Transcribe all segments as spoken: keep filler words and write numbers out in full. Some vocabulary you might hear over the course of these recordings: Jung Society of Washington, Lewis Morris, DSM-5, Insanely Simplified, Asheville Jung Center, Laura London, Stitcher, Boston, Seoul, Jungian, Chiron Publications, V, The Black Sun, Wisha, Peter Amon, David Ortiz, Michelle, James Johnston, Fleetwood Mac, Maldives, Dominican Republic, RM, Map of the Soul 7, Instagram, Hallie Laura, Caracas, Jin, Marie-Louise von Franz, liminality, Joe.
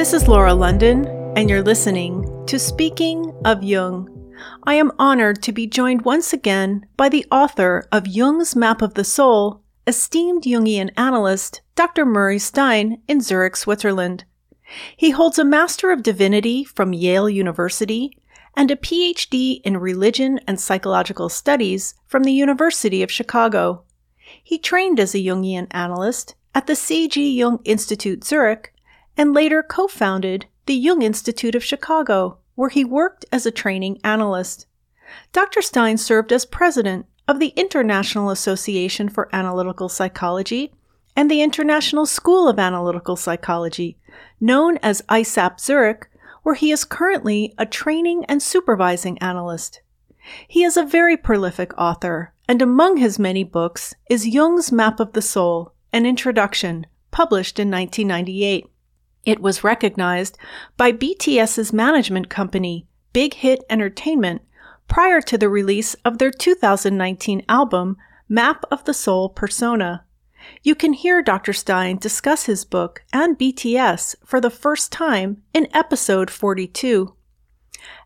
This is Laura London, and you're listening to Speaking of Jung. I am honored to be joined once again by the author of Jung's Map of the Soul, esteemed Jungian analyst Doctor Murray Stein in Zurich, Switzerland. He holds a Master of Divinity from Yale University and a P H D in Religion and Psychological Studies from the University of Chicago. He trained as a Jungian analyst at the C G Jung Institute, Zurich, and later co-founded the Jung Institute of Chicago, where he worked as a training analyst. Doctor Stein served as president of the International Association for Analytical Psychology and the International School of Analytical Psychology, known as I S A P Zurich, where he is currently a training and supervising analyst. He is a very prolific author, and among his many books is Jung's Map of the Soul, an Introduction, published in nineteen ninety-eight. It was recognized by B T S's management company, Big Hit Entertainment, prior to the release of their two thousand nineteen album, Map of the Soul Persona. You can hear Doctor Stein discuss his book and B T S for the first time in episode forty-two.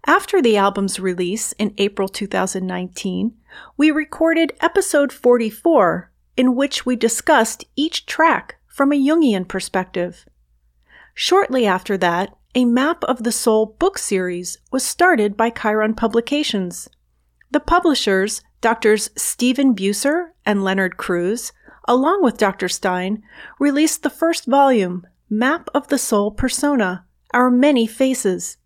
After the album's release in April two thousand nineteen, we recorded episode forty-four, in which we discussed each track from a Jungian perspective. Shortly after that, a Map of the Soul book series was started by Chiron Publications. The publishers, Doctors Stephen Buser and Leonard Cruz, along with Doctor Stein, released the first volume, Map of the Soul Persona, Our Many Faces.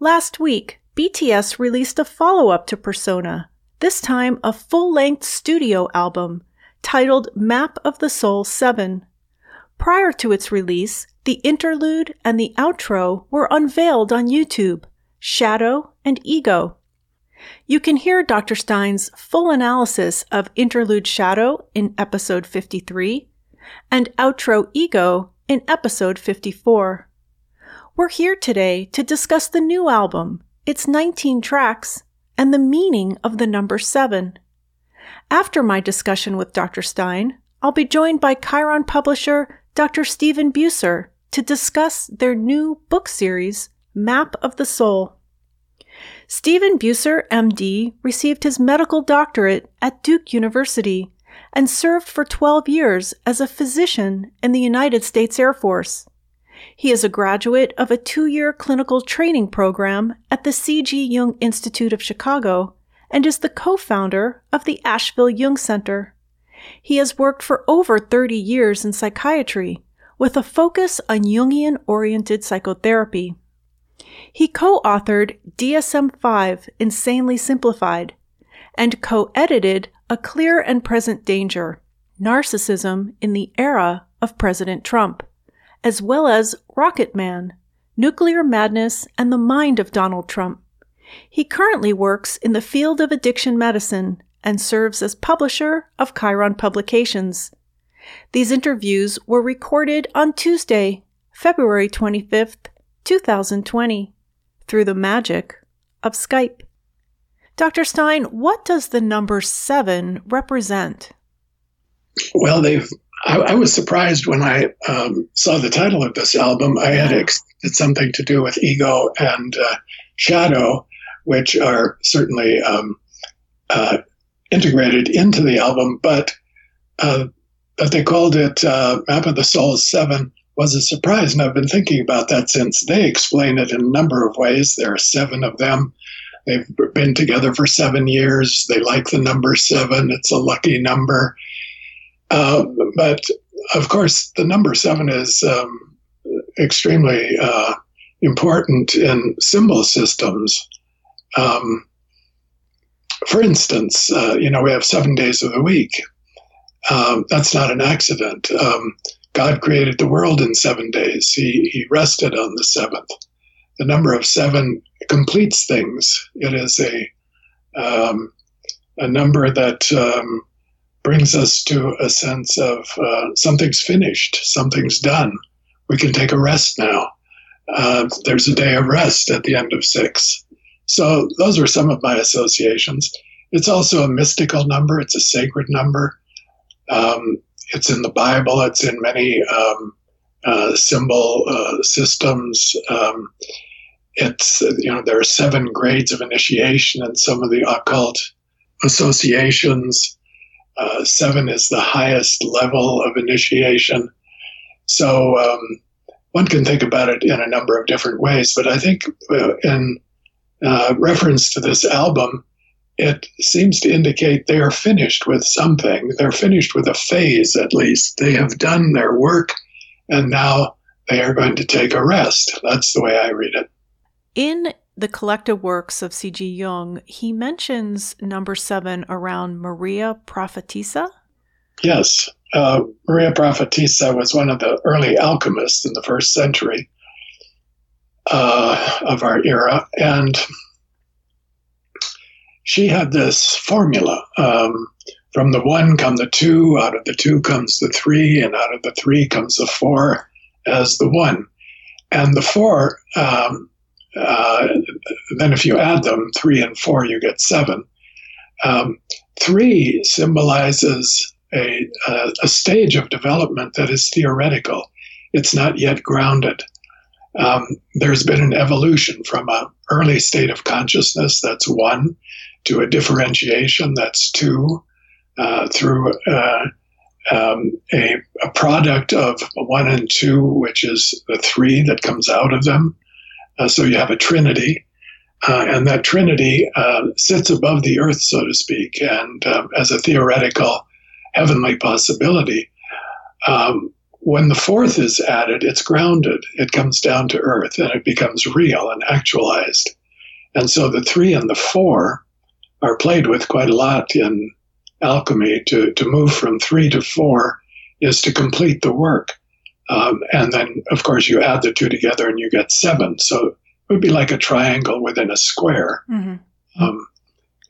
Last week, B T S released a follow-up to Persona, this time a full-length studio album, titled Map of the Soul seven. Prior to its release, the interlude and the outro were unveiled on YouTube, Shadow and Ego. You can hear Doctor Stein's full analysis of Interlude Shadow in episode fifty-three and Outro Ego in episode fifty-four. We're here today to discuss the new album, its nineteen tracks, and the meaning of the number seven. After my discussion with Doctor Stein, I'll be joined by Chiron publisher Doctor Stephen Buser to discuss their new book series, Map of the Soul. Stephen Buser, M D, received his medical doctorate at Duke University and served for twelve years as a physician in the United States Air Force. He is a graduate of a two-year clinical training program at the C G Jung Institute of Chicago and is the co-founder of the Asheville Jung Center. He has worked for over thirty years in psychiatry with a focus on Jungian-oriented psychotherapy. He co-authored D S M five, Insanely Simplified, and co-edited A Clear and Present Danger, Narcissism in the Era of President Trump, as well as Rocket Man, Nuclear Madness, and the Mind of Donald Trump. He currently works in the field of addiction medicine and serves as publisher of Chiron Publications. These interviews were recorded on Tuesday, February twenty-fifth, two thousand twenty, through the magic of Skype. Doctor Stein, what does the number seven represent? Well, they've. I, I was surprised when I um, saw the title of this album. I had expected something to do with ego and uh, shadow, which are certainly um, uh, integrated into the album, but uh, but they called it uh, Map of the Soul seven. Was a surprise, and I've been thinking about that since. They explain it in a number of ways. There are seven of them. They've been together for seven years. They like the number seven. It's a lucky number. Uh, but, of course, the number seven is um, extremely uh, important in symbol systems. Um, for instance, uh, you know, we have seven days of the week. Um, that's not an accident. Um, God created the world in seven days. He, he rested on the seventh. The number of seven completes things. It is a um, a number that um, brings us to a sense of uh, something's finished, something's done. We can take a rest now. Uh, there's a day of rest at the end of six. So those were some of my associations. It's also a mystical number. It's a sacred number. Um, It's in the Bible. It's in many um, uh, symbol uh, systems. Um, it's, you know, there are seven grades of initiation in some of the occult associations. Uh, seven is the highest level of initiation. So um, one can think about it in a number of different ways, but I think uh, in uh, reference to this album, it seems to indicate they are finished with something. They're finished with a phase, at least. They have done their work, and now they are going to take a rest. That's the way I read it. In the collective works of C G. Jung, he mentions number seven around Maria Prophetissa. Yes. Uh, Maria Prophetissa was one of the early alchemists in the first century uh, of our era, and she had this formula. Um, from the one come the two, out of the two comes the three, and out of the three comes the four as the one. And the four, um, uh, then if you add them, three and four, you get seven. Um, three symbolizes a, a, a stage of development that is theoretical. It's not yet grounded. Um, there's been an evolution from an early state of consciousness, that's one, to a differentiation, that's two, uh, through uh, um, a, a product of one and two, which is the three that comes out of them. Uh, so you have a trinity, uh, and that trinity uh, sits above the earth, so to speak, and uh, as a theoretical heavenly possibility. Um, when the fourth is added, it's grounded. It comes down to earth, and it becomes real and actualized. And so the three and the four are played with quite a lot in alchemy. To, to move from three to four is to complete the work. Um, and then, of course, you add the two together and you get seven. So it would be like a triangle within a square. Mm-hmm. Um,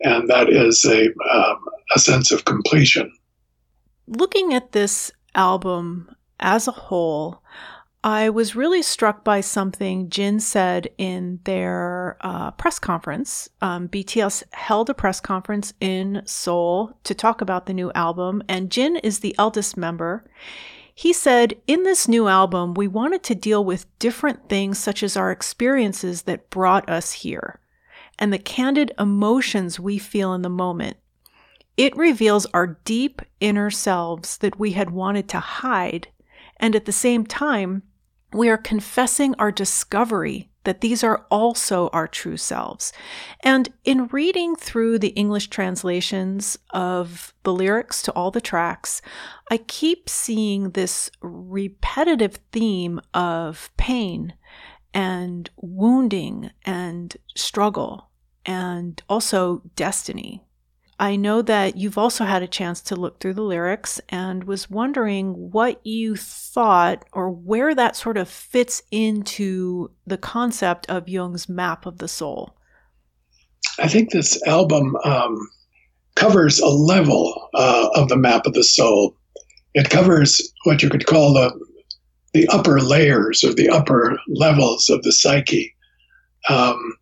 and that is a, um, a sense of completion. Looking at this album as a whole, I was really struck by something Jin said in their uh, press conference. Um, B T S held a press conference in Seoul to talk about the new album, and Jin is the eldest member. He said, "In this new album, we wanted to deal with different things such as our experiences that brought us here and the candid emotions we feel in the moment. It reveals our deep inner selves that we had wanted to hide, and at the same time, we are confessing our discovery that these are also our true selves." And in reading through the English translations of the lyrics to all the tracks, I keep seeing this repetitive theme of pain and wounding and struggle and also destiny. I know that you've also had a chance to look through the lyrics and was wondering what you thought or where that sort of fits into the concept of Jung's Map of the Soul. I think this album um, covers a level uh, of the Map of the Soul. It covers what you could call the, the upper layers or the upper levels of the psyche. Um,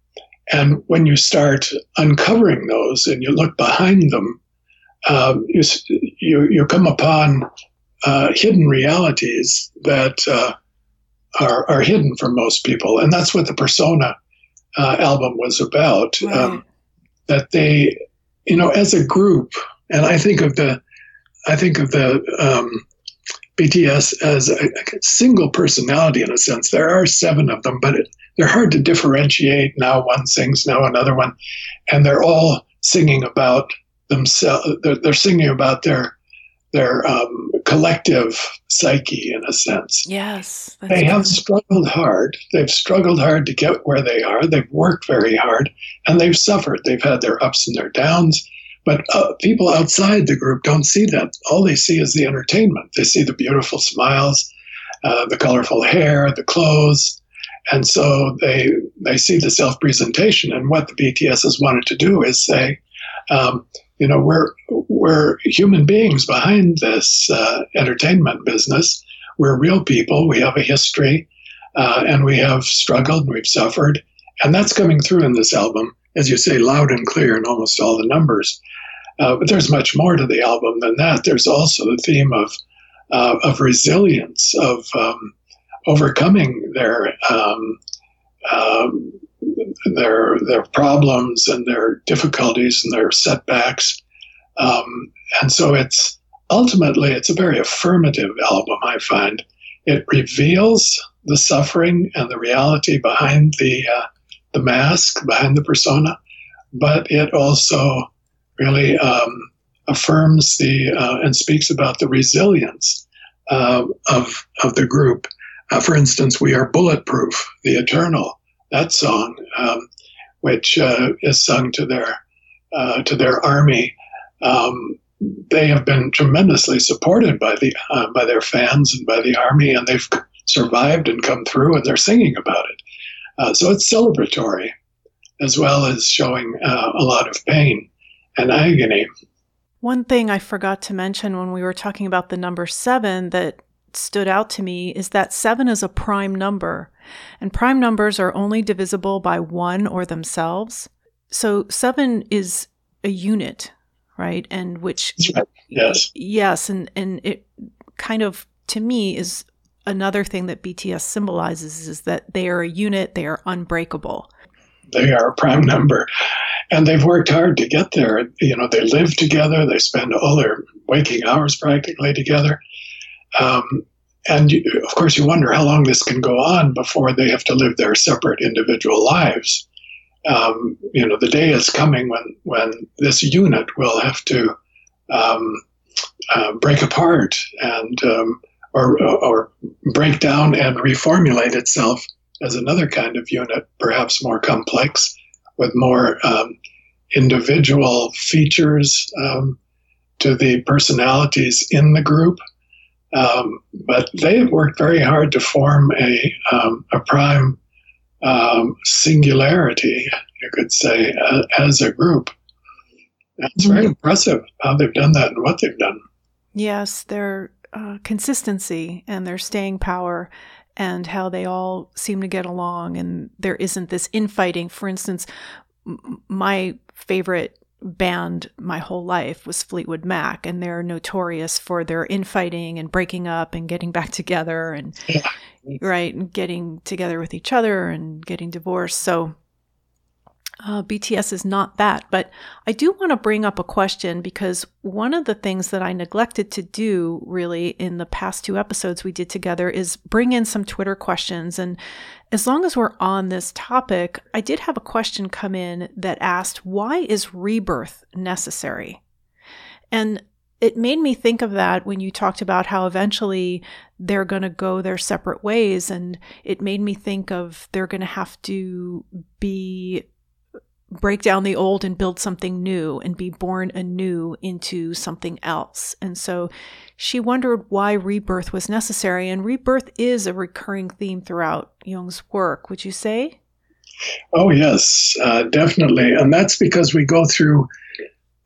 And when you start uncovering those and you look behind them, um, you, you you come upon uh, hidden realities that uh, are are hidden from most people, and that's what the Persona uh, album was about. Right. Um, that they, you know, as a group, and I think of the, I think of the um, B T S as a, a single personality in a sense. There are seven of them, but it, they're hard to differentiate. Now one sings, now another one. And they're all singing about themselves. They're, they're singing about their their um, collective psyche, in a sense. Yes. They true. have struggled hard. They've struggled hard to get where they are. They've worked very hard. And they've suffered. They've had their ups and their downs. But uh, people outside the group don't see that. All they see is the entertainment. They see the beautiful smiles, uh, the colorful hair, the clothes. And so they they see the self-presentation, and what the B T S has wanted to do is say, um, you know, we're we're human beings behind this uh, entertainment business. We're real people. We have a history, uh, and we have struggled. We've suffered, and that's coming through in this album, as you say, loud and clear in almost all the numbers. Uh, but there's much more to the album than that. There's also the theme of uh, of resilience, of um, overcoming their um, um, their their problems and their difficulties and their setbacks. Um, and so it's ultimately it's a very affirmative album, I find. It reveals the suffering and the reality behind the uh, the mask, behind the persona, but it also really um, affirms the uh, and speaks about the resilience uh, of of the group. Uh, for instance, "We Are Bulletproof," the Eternal, that song, um, which uh, is sung to their uh, to their army. Um, they have been tremendously supported by the uh, by their fans and by the army, and they've survived and come through, and they're singing about it. Uh, so it's celebratory, as well as showing uh, a lot of pain and agony. One thing I forgot to mention when we were talking about the number seven that stood out to me is that seven is a prime number, and prime numbers are only divisible by one or themselves. So seven is a unit, right? And which, right. yes, yes, and and it kind of, to me, is another thing that B T S symbolizes, is that they are a unit, they are unbreakable. They are a prime number, and they've worked hard to get there. You know, they live together, they spend all their waking hours practically together. Um, and you, of course, you wonder how long this can go on before they have to live their separate individual lives. Um, you know, the day is coming when, when this unit will have to um, uh, break apart and um, or or break down and reformulate itself as another kind of unit, perhaps more complex, with more um, individual features um, to the personalities in the group. Um, but they have worked very hard to form a um, a prime um, singularity, you could say, uh, as a group. And it's very impressive how they've done that and what they've done. Yes, their uh, consistency and their staying power, and how they all seem to get along, and there isn't this infighting. For instance, m- my favorite band my whole life was Fleetwood Mac, and they're notorious for their infighting and breaking up and getting back together and yeah. right and getting together with each other and getting divorced. So uh, B T S is not that. But I do want to bring up a question, because one of the things that I neglected to do really in the past two episodes we did together is bring in some Twitter questions. And as long as we're on this topic, I did have a question come in that asked, why is rebirth necessary? And it made me think of that when you talked about how eventually they're going to go their separate ways. And it made me think of they're going to have to be break down the old and build something new and be born anew into something else. And so she wondered why rebirth was necessary, and rebirth is a recurring theme throughout Jung's work, would you say? Oh, yes, uh, definitely. And that's because we go through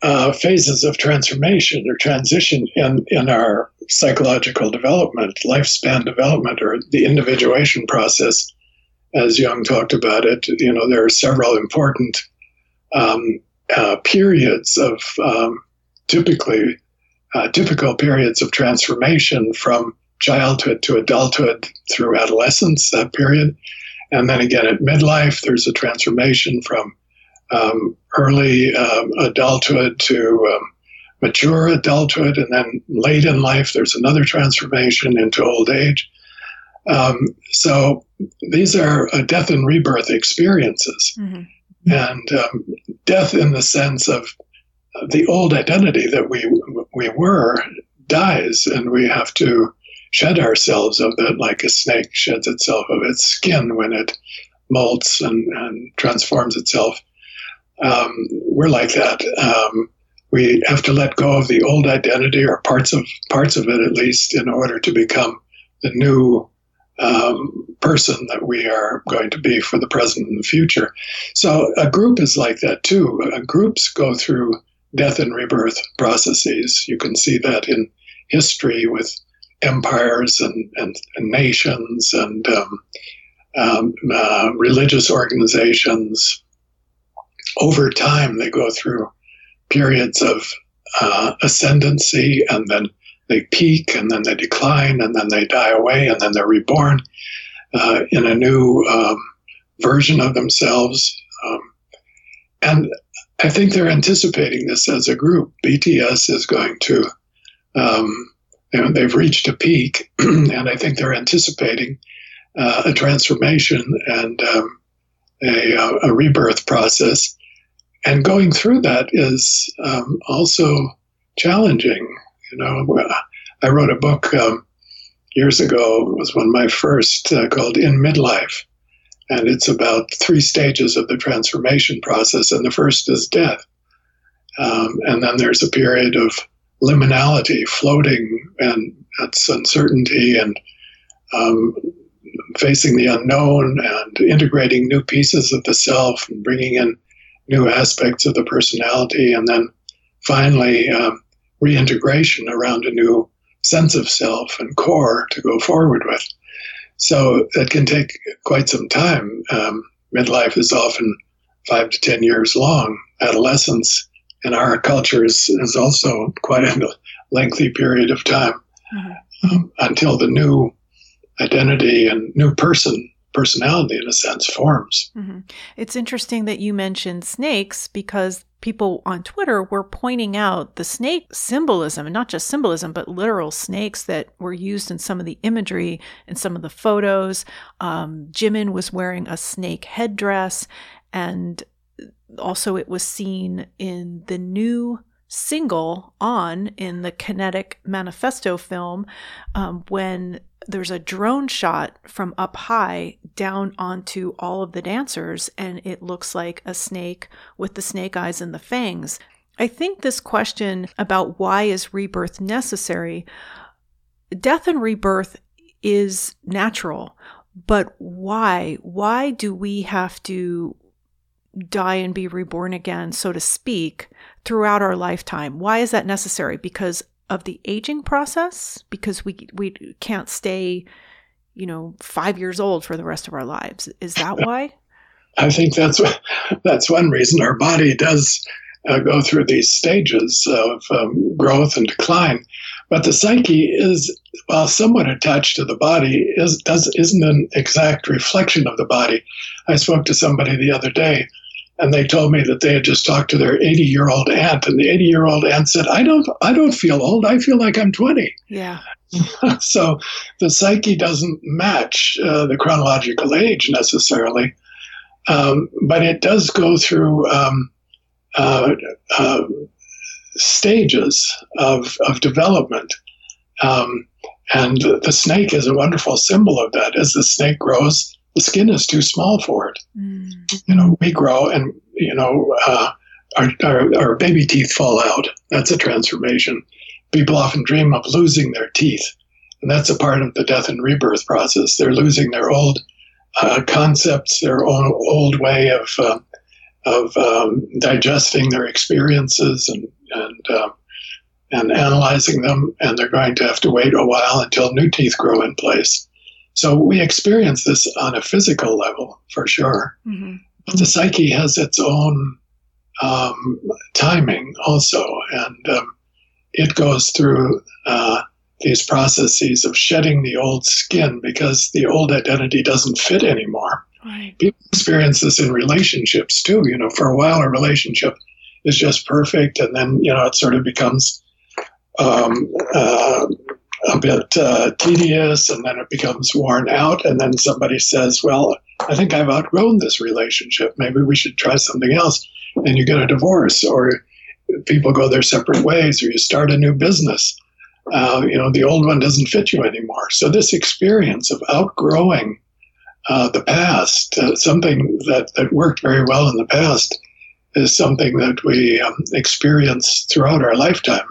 uh, phases of transformation or transition in, in our psychological development, lifespan development, or the individuation process, as Jung talked about it. You know, there are several important um, uh, periods of um, typically Uh, typical periods of transformation from childhood to adulthood through adolescence, that period. And then again at midlife, there's a transformation from um, early um, adulthood to um, mature adulthood. And then late in life, there's another transformation into old age. Um, so these are uh, death and rebirth experiences. Mm-hmm. And um, death in the sense of the old identity that we we were dies, and we have to shed ourselves of that, like a snake sheds itself of its skin when it molts and, and transforms itself. Um, we're like that. Um, we have to let go of the old identity, or parts of parts of it at least, in order to become the new um, person that we are going to be for the present and the future. So a group is like that too. Uh, groups go through death and rebirth processes. You can see that in history with empires and, and, and nations and um, um, uh, religious organizations. Over time, they go through periods of uh, ascendancy and then they peak and then they decline and then they die away and then they're reborn uh, in a new um, version of themselves. Um, and I think they're anticipating this as a group. B T S is going to, um, you know, they've reached a peak, and I think they're anticipating uh, a transformation and um, a, a rebirth process. And going through that is um, also challenging. You know, I wrote a book um, years ago, it was one of my first, uh, called In Midlife. And it's about three stages of the transformation process. And the first is death. Um, and then there's a period of liminality, floating, and that's uncertainty and um, facing the unknown and integrating new pieces of the self and bringing in new aspects of the personality. And then finally, um, reintegration around a new sense of self and core to go forward with. So it can take quite some time. Um, midlife is often five to ten years long. Adolescence in our culture is, is also quite a lengthy period of time mm-hmm. um, until the new identity and new person, personality in a sense, forms. Mm-hmm. It's interesting that you mentioned snakes, because people on Twitter were pointing out the snake symbolism, and not just symbolism, but literal snakes that were used in some of the imagery and some of the photos. Um, Jimin was wearing a snake headdress, and also it was seen in the new single On in the Kinetic Manifesto film um, when there's a drone shot from up high down onto all of the dancers, and it looks like a snake with the snake eyes and the fangs. I think this question about why is rebirth necessary, death and rebirth is natural, but why? Why do we have to die and be reborn again, so to speak, throughout our lifetime? Why is that necessary? Because of the aging process, because we we can't stay, you know, five years old for the rest of our lives. Is that why? I think that's that's one reason. Our body does uh, go through these stages of um, growth and decline, but the psyche is, while somewhat attached to the body, is does isn't an exact reflection of the body. I spoke to somebody the other day, and they told me that they had just talked to their eighty-year-old aunt, and the eighty-year-old aunt said, I don't I don't feel old. I feel like I'm twenty. Yeah. So the psyche doesn't match uh, the chronological age necessarily, um, but it does go through um, uh, uh, stages of, of development. Um, and the snake is a wonderful symbol of that. As the snake grows, the skin is too small for it. Mm. You know, we grow and, you know, uh, our, our our baby teeth fall out. That's a transformation. People often dream of losing their teeth, and that's a part of the death and rebirth process. They're losing their old uh, concepts, their own old way of uh, of um, digesting their experiences and and uh, and analyzing them, and they're going to have to wait a while until new teeth grow in place. So we experience this on a physical level, for sure. Mm-hmm. But the psyche has its own um, timing also, and um, it goes through uh, these processes of shedding the old skin because the old identity doesn't fit anymore. Right. People experience this in relationships too. You know, for a while a relationship is just perfect, and then, you know, it sort of becomes Um, uh, a bit uh, tedious, and then it becomes worn out, and then somebody says, well, I think I've outgrown this relationship. Maybe we should try something else. And you get a divorce, or people go their separate ways, or you start a new business. Uh, you know, the old one doesn't fit you anymore. So this experience of outgrowing uh, the past, uh, something that, that worked very well in the past, is something that we um, experience throughout our lifetime.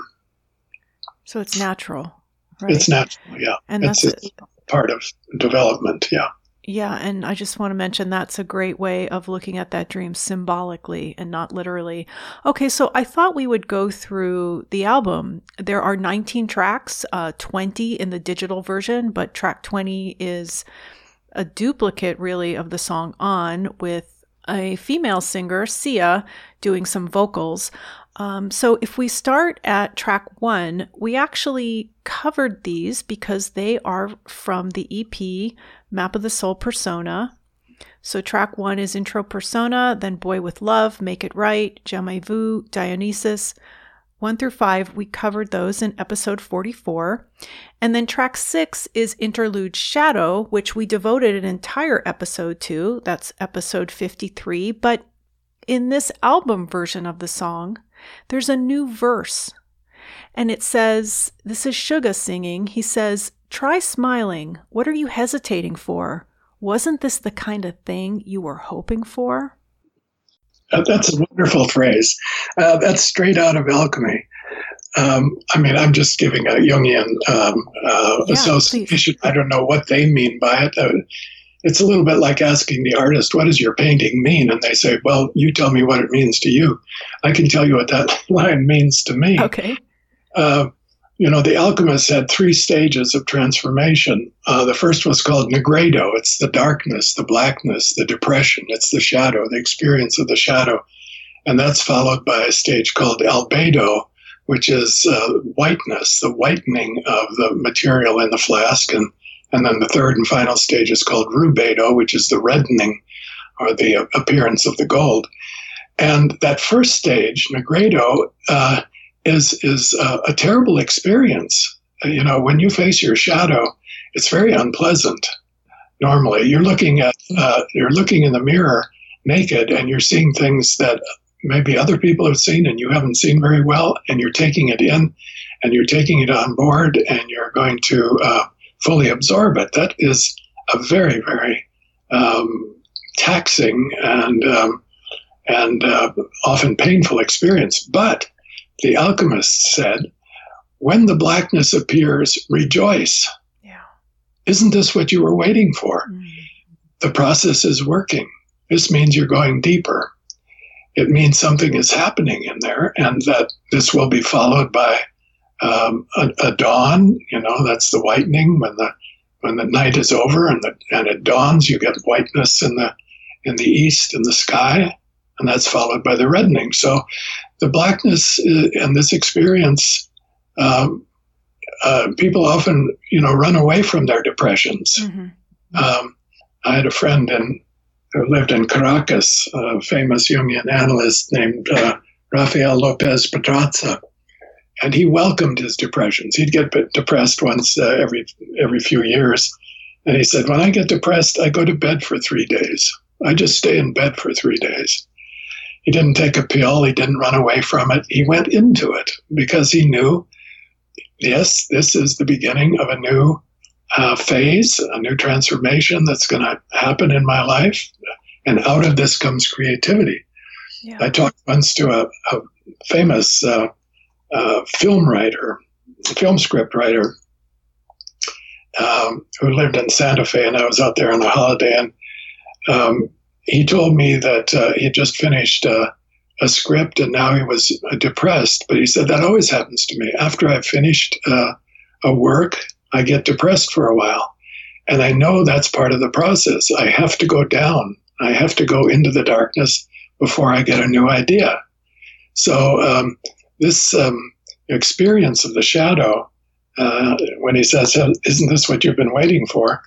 So it's natural. Right. It's natural, yeah. And it's, that's it's part of development, yeah. Yeah, and I just want to mention that's a great way of looking at that dream symbolically and not literally. Okay, so I thought we would go through the album. There are nineteen tracks, uh, twenty in the digital version, but track twenty is a duplicate, really, of the song On, with a female singer, Sia, doing some vocals. Um, so if we start at track one, we actually covered these because they are from the E P, Map of the Soul Persona. So track one is Intro Persona, then Boy with Love, Make It Right, Jamais Vu, Dionysus. One through five, we covered those in episode forty-four. And then track six is Interlude Shadow, which we devoted an entire episode to. That's episode fifty-three. But in this album version of the song, there's a new verse. And it says, this is Suga singing. He says, "Try smiling. What are you hesitating for? Wasn't this the kind of thing you were hoping for?" Uh, that's a wonderful phrase. Uh, that's straight out of alchemy. Um, I mean, I'm just giving a Jungian um, uh, yeah, association. Please. I don't know what they mean by it. Uh, it's a little bit like asking the artist, "What does your painting mean?" And they say, "Well, you tell me what it means to you. I can tell you what that line means to me." Okay. Uh, you know, the alchemists had three stages of transformation. Uh, the first was called negredo. It's the darkness, the blackness, the depression. It's the shadow, the experience of the shadow. And that's followed by a stage called albedo, which is uh, whiteness, the whitening of the material in the flask. And, and then the third and final stage is called rubedo, which is the reddening or the appearance of the gold. And that first stage, negredo, uh, is is a, a terrible experience. You know, when you face your shadow, it's very unpleasant. Normally, you're looking at uh, you're looking in the mirror naked, and you're seeing things that maybe other people have seen and you haven't seen very well, and you're taking it in, and you're taking it on board, and you're going to uh, fully absorb it. That is a very, very um, taxing and um, and uh, often painful experience, but the alchemists said, "When the blackness appears, rejoice." Yeah. Isn't this what you were waiting for? Mm-hmm. The process is working. This means you're going deeper. It means something is happening in there, and that this will be followed by um, a, a dawn. You know, that's the whitening when the when the night is over and the, and it dawns. You get whiteness in the in the east in the sky, and that's followed by the reddening. So the blackness and this experience, um, uh, people often, you know, run away from their depressions. Mm-hmm. Um, I had a friend in, who lived in Caracas, a famous Jungian analyst named uh, Rafael Lopez Pedraza, and he welcomed his depressions. He'd get depressed once uh, every every few years, and he said, "When I get depressed, I go to bed for three days. I just stay in bed for three days." He didn't take a pill. He didn't run away from it. He went into it because he knew, yes, this is the beginning of a new uh, phase, a new transformation that's going to happen in my life. And out of this comes creativity. Yeah. I talked once to a, a famous uh, uh, film writer, film script writer, um, who lived in Santa Fe, and I was out there on a holiday, and um, he told me that uh, he had just finished uh, a script and now he was uh, depressed. But he said, "That always happens to me. After I've finished uh, a work, I get depressed for a while. And I know that's part of the process. I have to go down. I have to go into the darkness before I get a new idea." So um, this um, experience of the shadow, uh, when he says, "Isn't this what you've been waiting for?"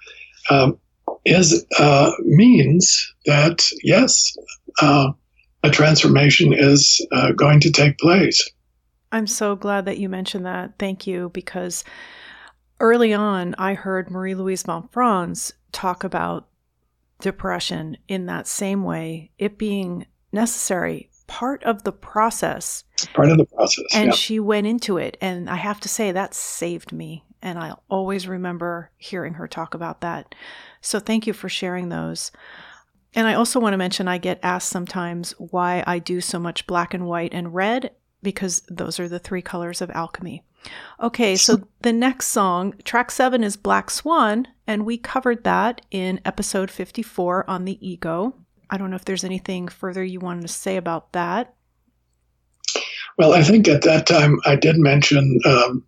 Um, is uh, means that, yes, uh, a transformation is uh, going to take place. I'm so glad that you mentioned that. Thank you, because early on, I heard Marie-Louise von Franz talk about depression in that same way, it being necessary, part of the process. Part of the process, And yeah. She went into it, and I have to say that saved me. And I'll always remember hearing her talk about that. So thank you for sharing those. And I also want to mention, I get asked sometimes why I do so much black and white and red, because those are the three colors of alchemy. Okay, so the next song, track seven, is Black Swan. And we covered that in episode fifty-four on the ego. I don't know if there's anything further you wanted to say about that. Well, I think at that time I did mention um,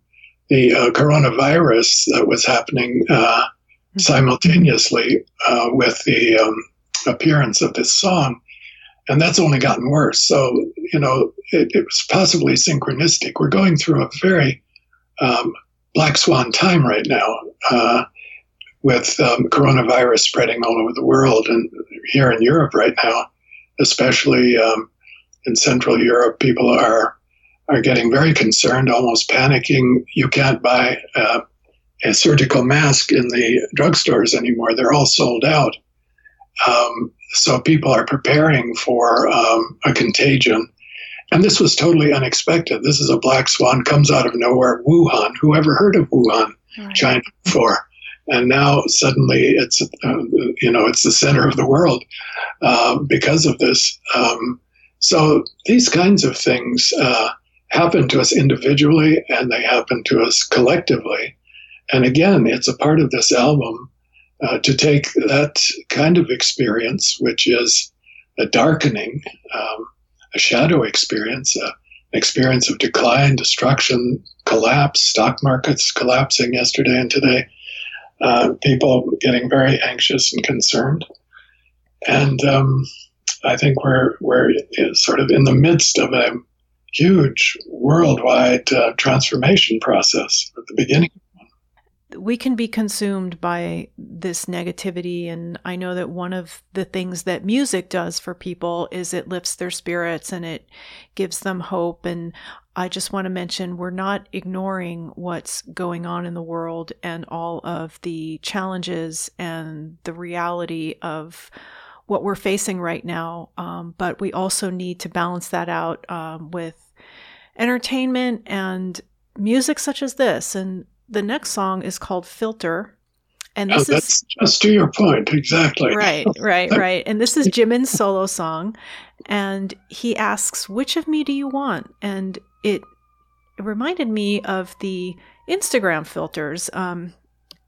the uh, coronavirus that was happening uh, simultaneously uh, with the um, appearance of this song. And that's only gotten worse. So, you know, it, it was possibly synchronistic. We're going through a very um, black swan time right now uh, with um, coronavirus spreading all over the world. And here in Europe right now, especially um, in Central Europe, people are are getting very concerned, almost panicking. You can't buy uh, a surgical mask in the drugstores anymore. They're all sold out. Um, so people are preparing for um, a contagion. And this was totally unexpected. This is a black swan, comes out of nowhere. Wuhan, whoever heard of Wuhan, right. China before? And now suddenly it's, uh, you know, it's the center of the world uh, because of this. Um, so these kinds of things uh, happen to us individually and they happen to us collectively. And again, it's a part of this album Uh, to take that kind of experience, which is a darkening, um, a shadow experience, an experience of decline, destruction, collapse, stock markets collapsing yesterday and today, uh, people getting very anxious and concerned. And um, I think we're, we're sort of in the midst of a huge worldwide uh, transformation process at the beginning. We can be consumed by this negativity. And I know that one of the things that music does for people is it lifts their spirits and it gives them hope. And I just want to mention, we're not ignoring what's going on in the world and all of the challenges and the reality of what we're facing right now. Um, but we also need to balance that out um, with entertainment and music such as this. And the next song is called Filter. And this oh, that's is just to your point. Exactly. Right, right, right. And this is Jimin's solo song. And he asks, which of me do you want? And it, it reminded me of the Instagram filters. Um,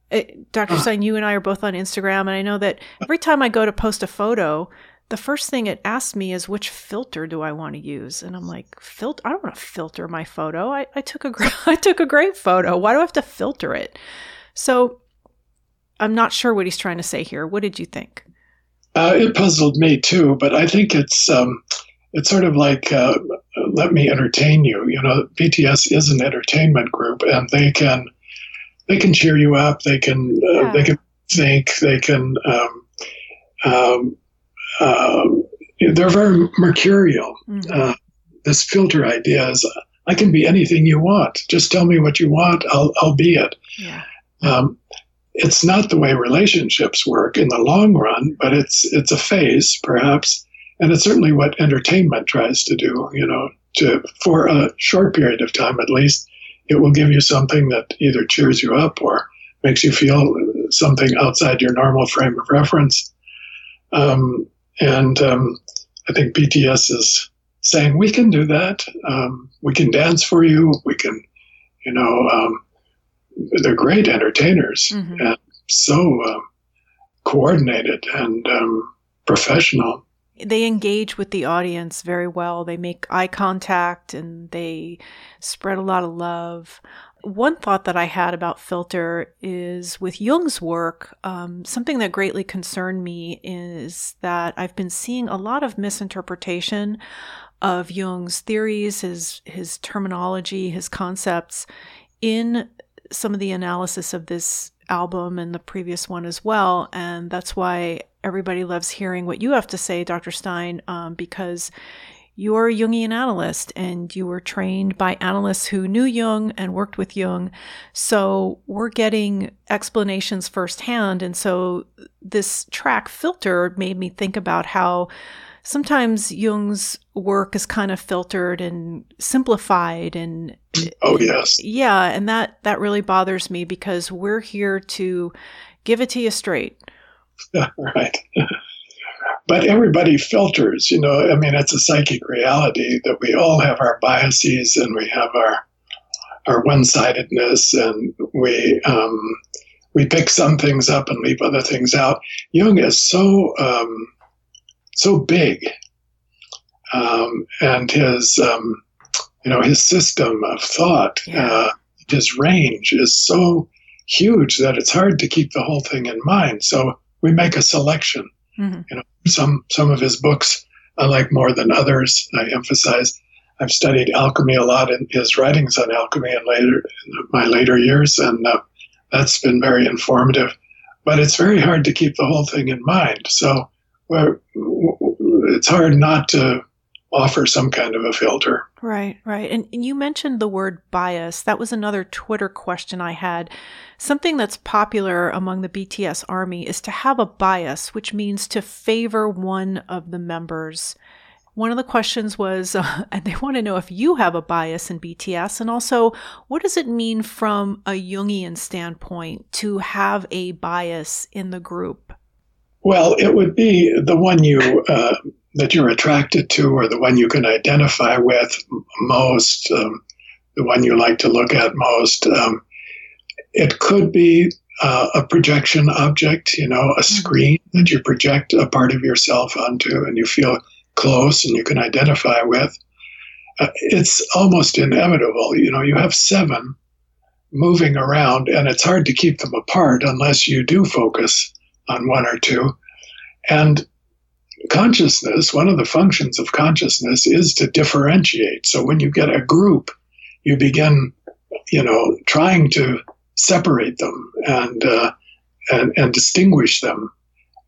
it, Doctor Stein, you and I are both on Instagram. And I know that every time I go to post a photo, the first thing it asks me is, which filter do I want to use? And I'm like, filter? I don't want to filter my photo. I, I took a gra- I took a great photo. Why do I have to filter it? So I'm not sure what he's trying to say here. What did you think? Uh, it puzzled me too, but I think it's um, it's sort of like, uh, let me entertain you. You know, B T S is an entertainment group, and they can they can cheer you up. They can uh, yeah. they can think. They can. Um, um, Uh, they're very mercurial. Mm-hmm. Uh, this filter idea is, I can be anything you want. Just tell me what you want. I'll, I'll be it. Yeah. Um, it's not the way relationships work in the long run, but it's it's a phase, perhaps, and it's certainly what entertainment tries to do. You know, to for a short period of time at least, it will give you something that either cheers you up or makes you feel something outside your normal frame of reference. Um, And um, I think B T S is saying, we can do that. Um, we can dance for you. We can, you know, um, they're great entertainers mm-hmm. and so um, coordinated and um, professional. They engage with the audience very well. They make eye contact and they spread a lot of love. One thought that I had about filter is with Jung's work, um, something that greatly concerned me is that I've been seeing a lot of misinterpretation of Jung's theories, his, his terminology, his concepts in some of the analysis of this album and the previous one as well. And that's why everybody loves hearing what you have to say, Doctor Stein, um, because you're a Jungian analyst and you were trained by analysts who knew Jung and worked with Jung. So we're getting explanations firsthand. And so this track Filter made me think about how sometimes Jung's work is kind of filtered and simplified. And oh, yes. Yeah. And that, that really bothers me because we're here to give it to you straight. Right. But everybody filters, you know, I mean, it's a psychic reality that we all have our biases and we have our our one-sidedness and we um, we pick some things up and leave other things out. Jung is so, um, so big um, and his, um, you know, his system of thought, yeah. uh, his range is so huge that it's hard to keep the whole thing in mind. So we make a selection. Mm-hmm. You know, some some of his books I like more than others. I emphasize I've studied alchemy a lot in his writings on alchemy in, later, in my later years, and uh, that's been very informative. But it's very hard to keep the whole thing in mind. So we're, it's hard not to offer some kind of a filter. Right, right. And, and you mentioned the word bias. That was another Twitter question I had. Something that's popular among the B T S army is to have a bias, which means to favor one of the members. One of the questions was, uh, and they want to know if you have a bias in B T S, and also, what does it mean from a Jungian standpoint to have a bias in the group? Well, it would be the one you uh, that you're attracted to, or the one you can identify with most, um, the one you like to look at most. Um, it could be uh, a projection object, you know, a screen that you project a part of yourself onto, and you feel close and you can identify with. Uh, it's almost inevitable. You know, you have seven moving around and it's hard to keep them apart unless you do focus on one or two. And consciousness, one of the functions of consciousness is to differentiate. So when you get a group, you begin, you know, trying to separate them and uh, and, and distinguish them.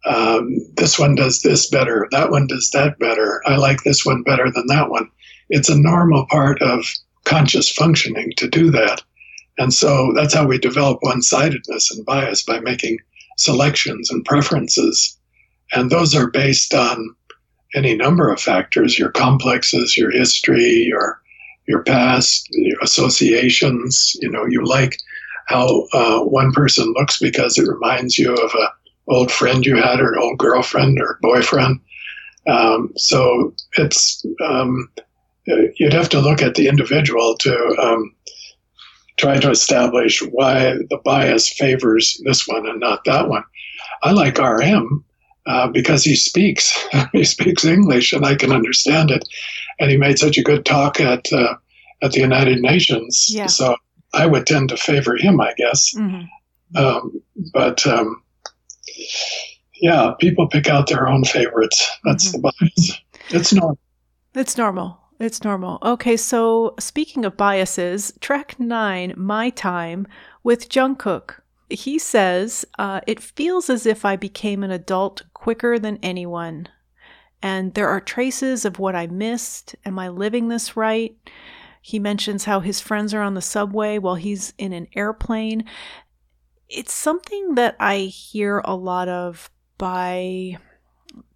Um, this one does this better, that one does that better, I like this one better than that one. It's a normal part of conscious functioning to do that. And so that's how we develop one-sidedness and bias, by making selections and preferences. And those are based on any number of factors, your complexes, your history, your your past, your associations. You know, you like how uh, one person looks because it reminds you of a old friend you had, or an old girlfriend or boyfriend. Um, so it's um, you'd have to look at the individual to um, try to establish why the bias favors this one and not that one. I like R M uh, because he speaks. He speaks English and I can understand it. And he made such a good talk at uh, at the United Nations. Yeah. So I would tend to favor him, I guess. Mm-hmm. Um, but... Um, Yeah, people pick out their own favorites. That's mm-hmm. the bias. It's normal. It's normal. It's normal. Okay, so speaking of biases, track nine, My Time, with Jungkook. He says, uh, it feels as if I became an adult quicker than anyone. And there are traces of what I missed. Am I living this right? He mentions how his friends are on the subway while he's in an airplane. It's something that I hear a lot of by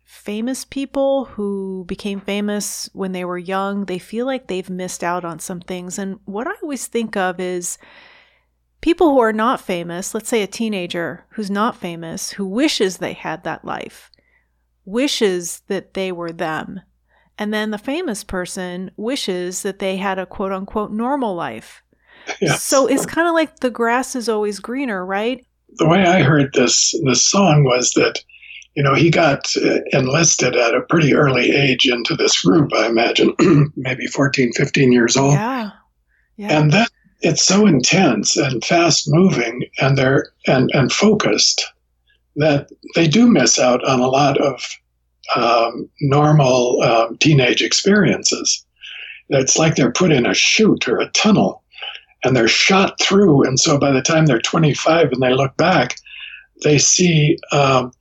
famous people who became famous when they were young. They feel like they've missed out on some things. And what I always think of is people who are not famous, let's say a teenager who's not famous, who wishes they had that life, wishes that they were them. And then the famous person wishes that they had a quote unquote normal life. Yeah. So it's kind of like the grass is always greener, right? The way I heard this this song was that, you know, he got enlisted at a pretty early age into this group, I imagine, maybe fourteen, fifteen years old. Yeah. Yeah. And then it's so intense and fast moving and they're and, and focused that they do miss out on a lot of um, normal um, teenage experiences. It's like they're put in a chute or a tunnel. And they're shot through. And so by the time they're twenty-five and they look back, they see um,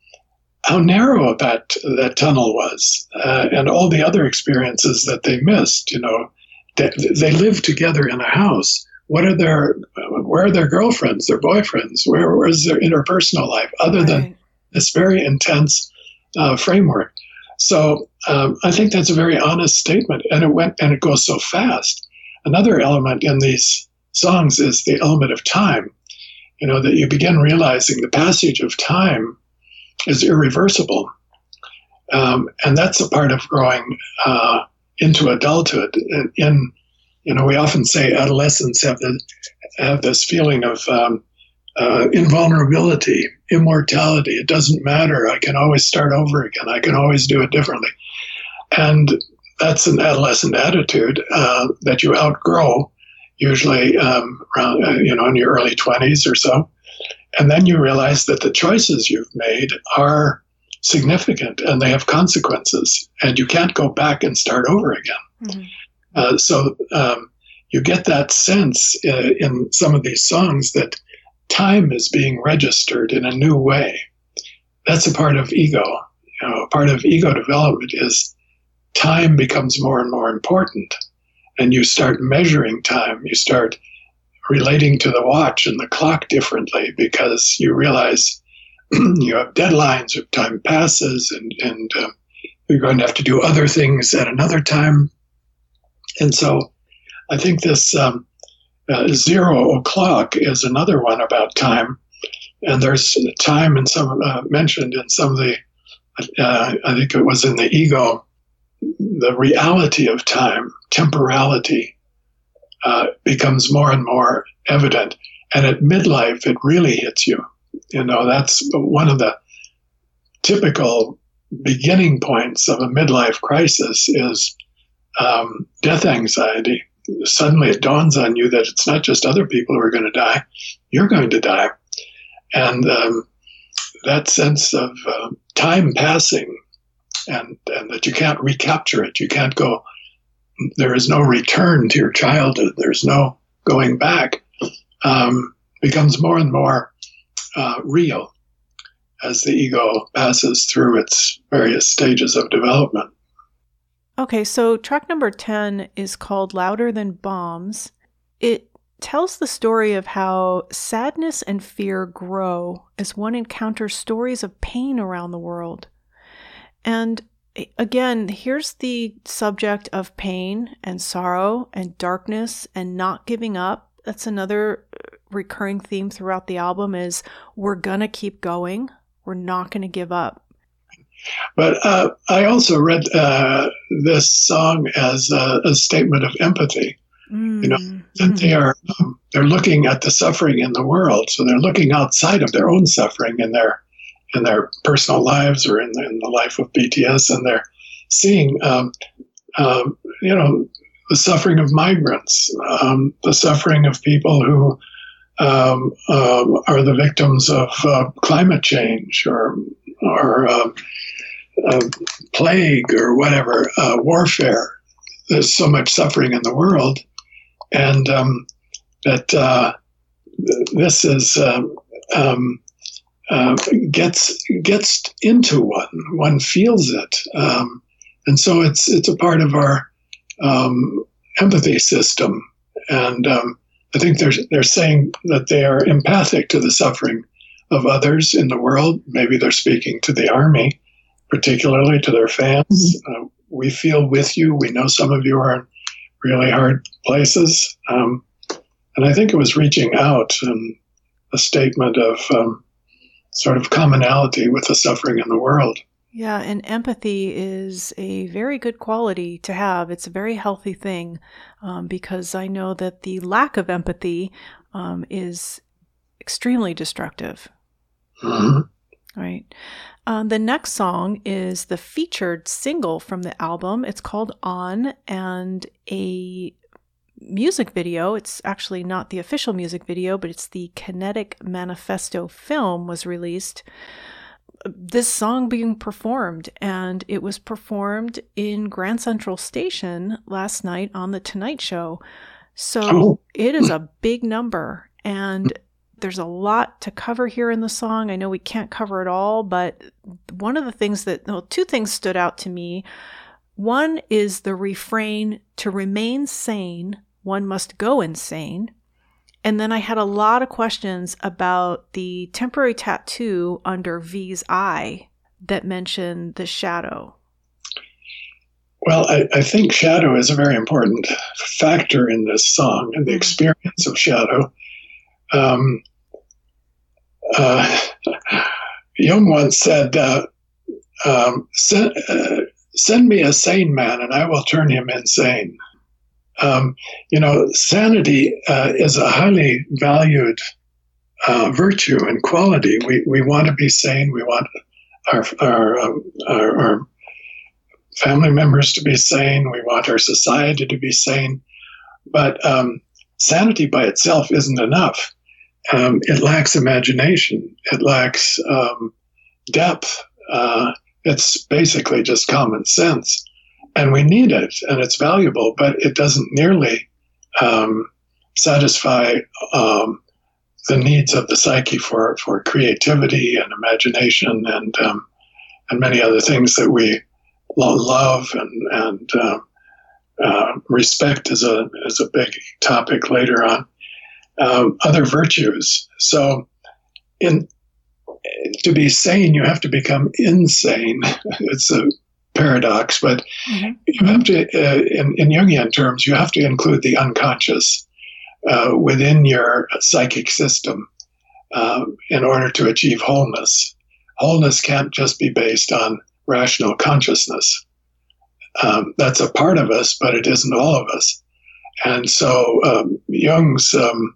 how narrow that, that tunnel was uh, and all the other experiences that they missed. You know, they, they live together in a house. What are their, where are their girlfriends, their boyfriends? Where, where is their interpersonal life other than this very intense uh, framework? So um, I think that's a very honest statement. And it went, and it goes so fast. Another element in these songs is the element of time, you know, that you begin realizing the passage of time is irreversible. Um, and that's a part of growing uh, into adulthood. And in, you know, we often say adolescents have, the, have this feeling of um, uh, invulnerability, immortality. It doesn't matter. I can always start over again. I can always do it differently. And that's an adolescent attitude uh, that you outgrow. Usually, um, around, uh, you know, in your early twenties or so. And then you realize that the choices you've made are significant and they have consequences, and you can't go back and start over again. Mm-hmm. Uh, so um, you get that sense uh, in some of these songs that time is being registered in a new way. That's a part of ego. You know, part of ego development is time becomes more and more important, and you start measuring time. You start relating to the watch and the clock differently because you realize you have deadlines or time passes, and, and uh, you're going to have to do other things at another time. And so I think this um, uh, zero o'clock is another one about time. And there's time in some uh, mentioned in some of the, uh, I think it was in the ego, the reality of time, temporality, uh, becomes more and more evident. And at midlife, it really hits you. You know, that's one of the typical beginning points of a midlife crisis is um, death anxiety. Suddenly it dawns on you that it's not just other people who are going to die, you're going to die. And um, that sense of uh, time passing and, and that you can't recapture it. You can't go, there is no return to your childhood. There's no going back. Um, becomes more and more uh, real as the ego passes through its various stages of development. Okay, so track number ten is called Louder Than Bombs. It tells the story of how sadness and fear grow as one encounters stories of pain around the world. And again, here's the subject of pain and sorrow and darkness and not giving up. That's another recurring theme throughout the album is we're going to keep going. We're not going to give up. But uh, I also read uh, this song as a, a statement of empathy. You know, that they are, um, they're looking at the suffering in the world. So they're looking outside of their own suffering in their, in their personal lives or in the, in the life of B T S. And they're seeing, um, um, you know, the suffering of migrants, um, the suffering of people who um, um, are the victims of uh, climate change or, or uh, uh, plague or whatever, uh, warfare. There's so much suffering in the world. And um, that uh, this is uh, um, uh, gets gets into one. One feels it, um, and so it's it's a part of our um, empathy system. And um, I think they're they're saying that they are empathic to the suffering of others in the world. Maybe they're speaking to the army, particularly to their fans. Mm-hmm. Uh, we feel with you. We know some of you are really hard places. Um, and I think it was reaching out and a statement of um, sort of commonality with the suffering in the world. Yeah, and empathy is a very good quality to have. It's a very healthy thing um, because I know that the lack of empathy um, is extremely destructive. Mm-hmm. Right. Um, the next song is the featured single from the album. It's called On, and a music video. It's actually not the official music video, but it's the Kinetic Manifesto film was released. This song being performed, and it was performed in Grand Central Station last night on The Tonight Show. So oh. It is a big number, and there's a lot to cover here in the song. I know we can't cover it all, but one of the things that, well, two things stood out to me. One is the refrain, to remain sane, one must go insane. And then I had a lot of questions about the temporary tattoo under V's eye that mentioned the shadow. Well, I, I think shadow is a very important factor in this song and the experience of shadow. Um, uh, Jung once said, uh, um, send, uh, send me a sane man and I will turn him insane. Um, you know, sanity uh, is a highly valued uh, virtue and quality. We we want to be sane. We want our our, um, our our family members to be sane. We want our society to be sane. But um, sanity by itself isn't enough. Um, it lacks imagination. It lacks um, depth. Uh, it's basically just common sense, and we need it, and it's valuable, but it doesn't nearly um, satisfy um, the needs of the psyche for, for creativity and imagination and um, and many other things that we love and and uh, uh, respect is a is a big topic later on. Um, other virtues. So, in to be sane, you have to become insane. It's a paradox, but mm-hmm. you have to, uh, in, in Jungian terms, you have to include the unconscious uh, within your psychic system uh, in order to achieve wholeness. Wholeness can't just be based on rational consciousness. Um, that's a part of us, but it isn't all of us. And so um, Jung's um,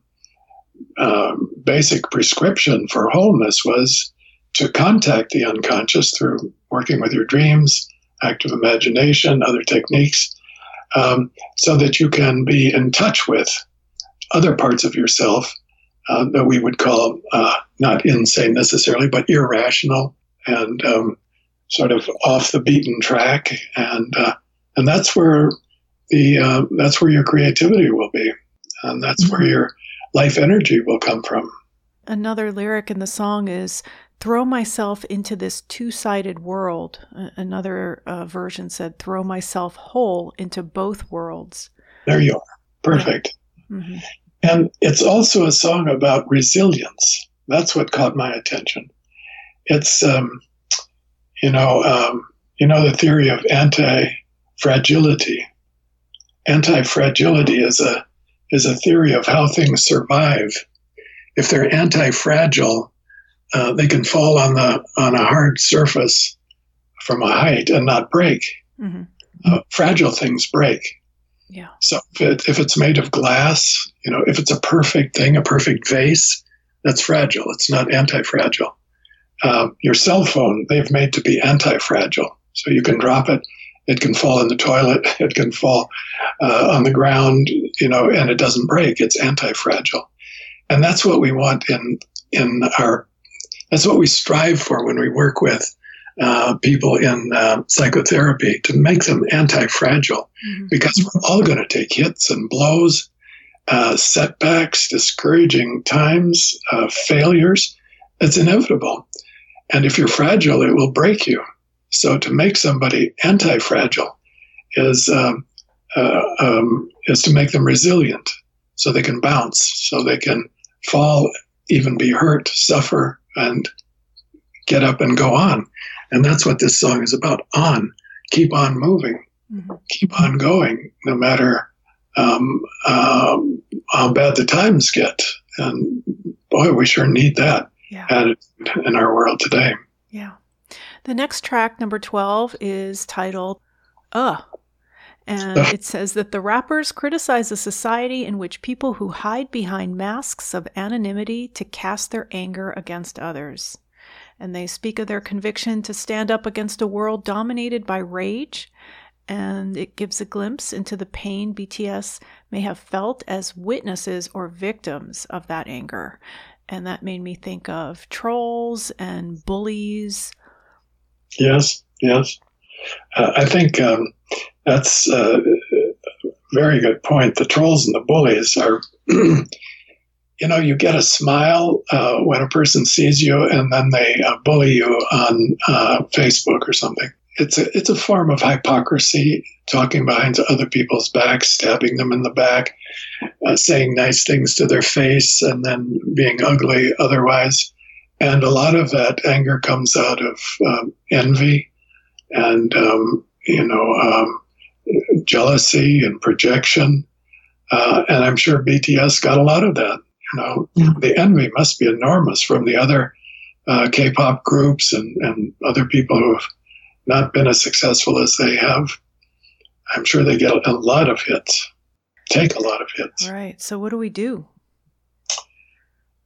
um, basic prescription for wholeness was to contact the unconscious through working with your dreams, active imagination, other techniques, um, so that you can be in touch with other parts of yourself uh, that we would call uh, not insane necessarily, but irrational and um, sort of off the beaten track. And uh, and that's where the uh, that's where your creativity will be, and that's where your life energy will come from. Another lyric in the song is, throw myself into this two-sided world. Another uh, version said, throw myself whole into both worlds. There you are. Perfect. Mm-hmm. And it's also a song about resilience. That's what caught my attention. It's, um, you know, um, you know the theory of anti-fragility. Anti-fragility is a is a theory of how things survive. If they're anti-fragile, Uh, they can fall on the on a hard surface from a height and not break. Mm-hmm. Uh, fragile things break. Yeah. So if, it, if it's made of glass, you know, if it's a perfect thing, a perfect vase, that's fragile. It's not anti-fragile. Uh, your cell phone, they've made to be anti-fragile. So you can drop it. It can fall in the toilet. It can fall uh, on the ground, you know, and it doesn't break. It's anti-fragile. And that's what we want in in our That's what we strive for when we work with uh, people in uh, psychotherapy, to make them anti-fragile, mm-hmm. because we're all going to take hits and blows, uh, setbacks, discouraging times, uh, failures. It's inevitable. And if you're fragile, it will break you. So to make somebody anti-fragile is um, uh, um, is to make them resilient, so they can bounce, so they can fall, even be hurt, suffer, and get up and go on. And that's what this song is about. On. Keep on moving. Mm-hmm. Keep on going, no matter um, uh, how bad the times get. And boy, we sure need that yeah. in our world today. Yeah. The next track, number twelve, is titled, Ugh. And it says that the rappers criticize a society in which people who hide behind masks of anonymity to cast their anger against others. And they speak of their conviction to stand up against a world dominated by rage. And it gives a glimpse into the pain B T S may have felt as witnesses or victims of that anger. And that made me think of trolls and bullies. Yes, yes. Uh, I think... Um... That's a very good point. The trolls and the bullies are, you know, you get a smile uh, when a person sees you, and then they uh, bully you on uh, Facebook or something. It's a, it's a form of hypocrisy, talking behind other people's backs, stabbing them in the back, uh, saying nice things to their face, and then being ugly otherwise. And a lot of that anger comes out of um, envy and um you know, um, jealousy and projection. Uh, and I'm sure B T S got a lot of that. You know, yeah. The envy must be enormous from the other uh, K-pop groups and, and other people who have not been as successful as they have. I'm sure they get a lot of hits, take a lot of hits. All right. So what do we do?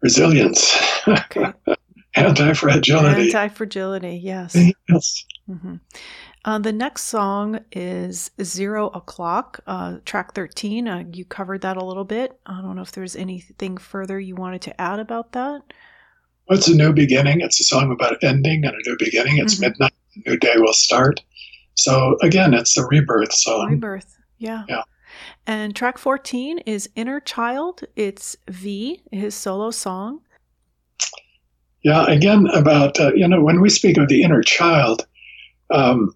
Resilience. Okay. Anti-fragility. Anti-fragility, yes. Yes. Mm-hmm. Uh, the next song is Zero O'Clock, uh, track thirteen. Uh, you covered that a little bit. I don't know if there's anything further you wanted to add about that. Well, it's a new beginning. It's a song about ending and a new beginning. It's mm-hmm. midnight. A new day will start. So again, it's the rebirth song. Rebirth, yeah. Yeah. And track fourteen is Inner Child. It's V, his solo song. Yeah, again, about, uh, you know, when we speak of the inner child, um,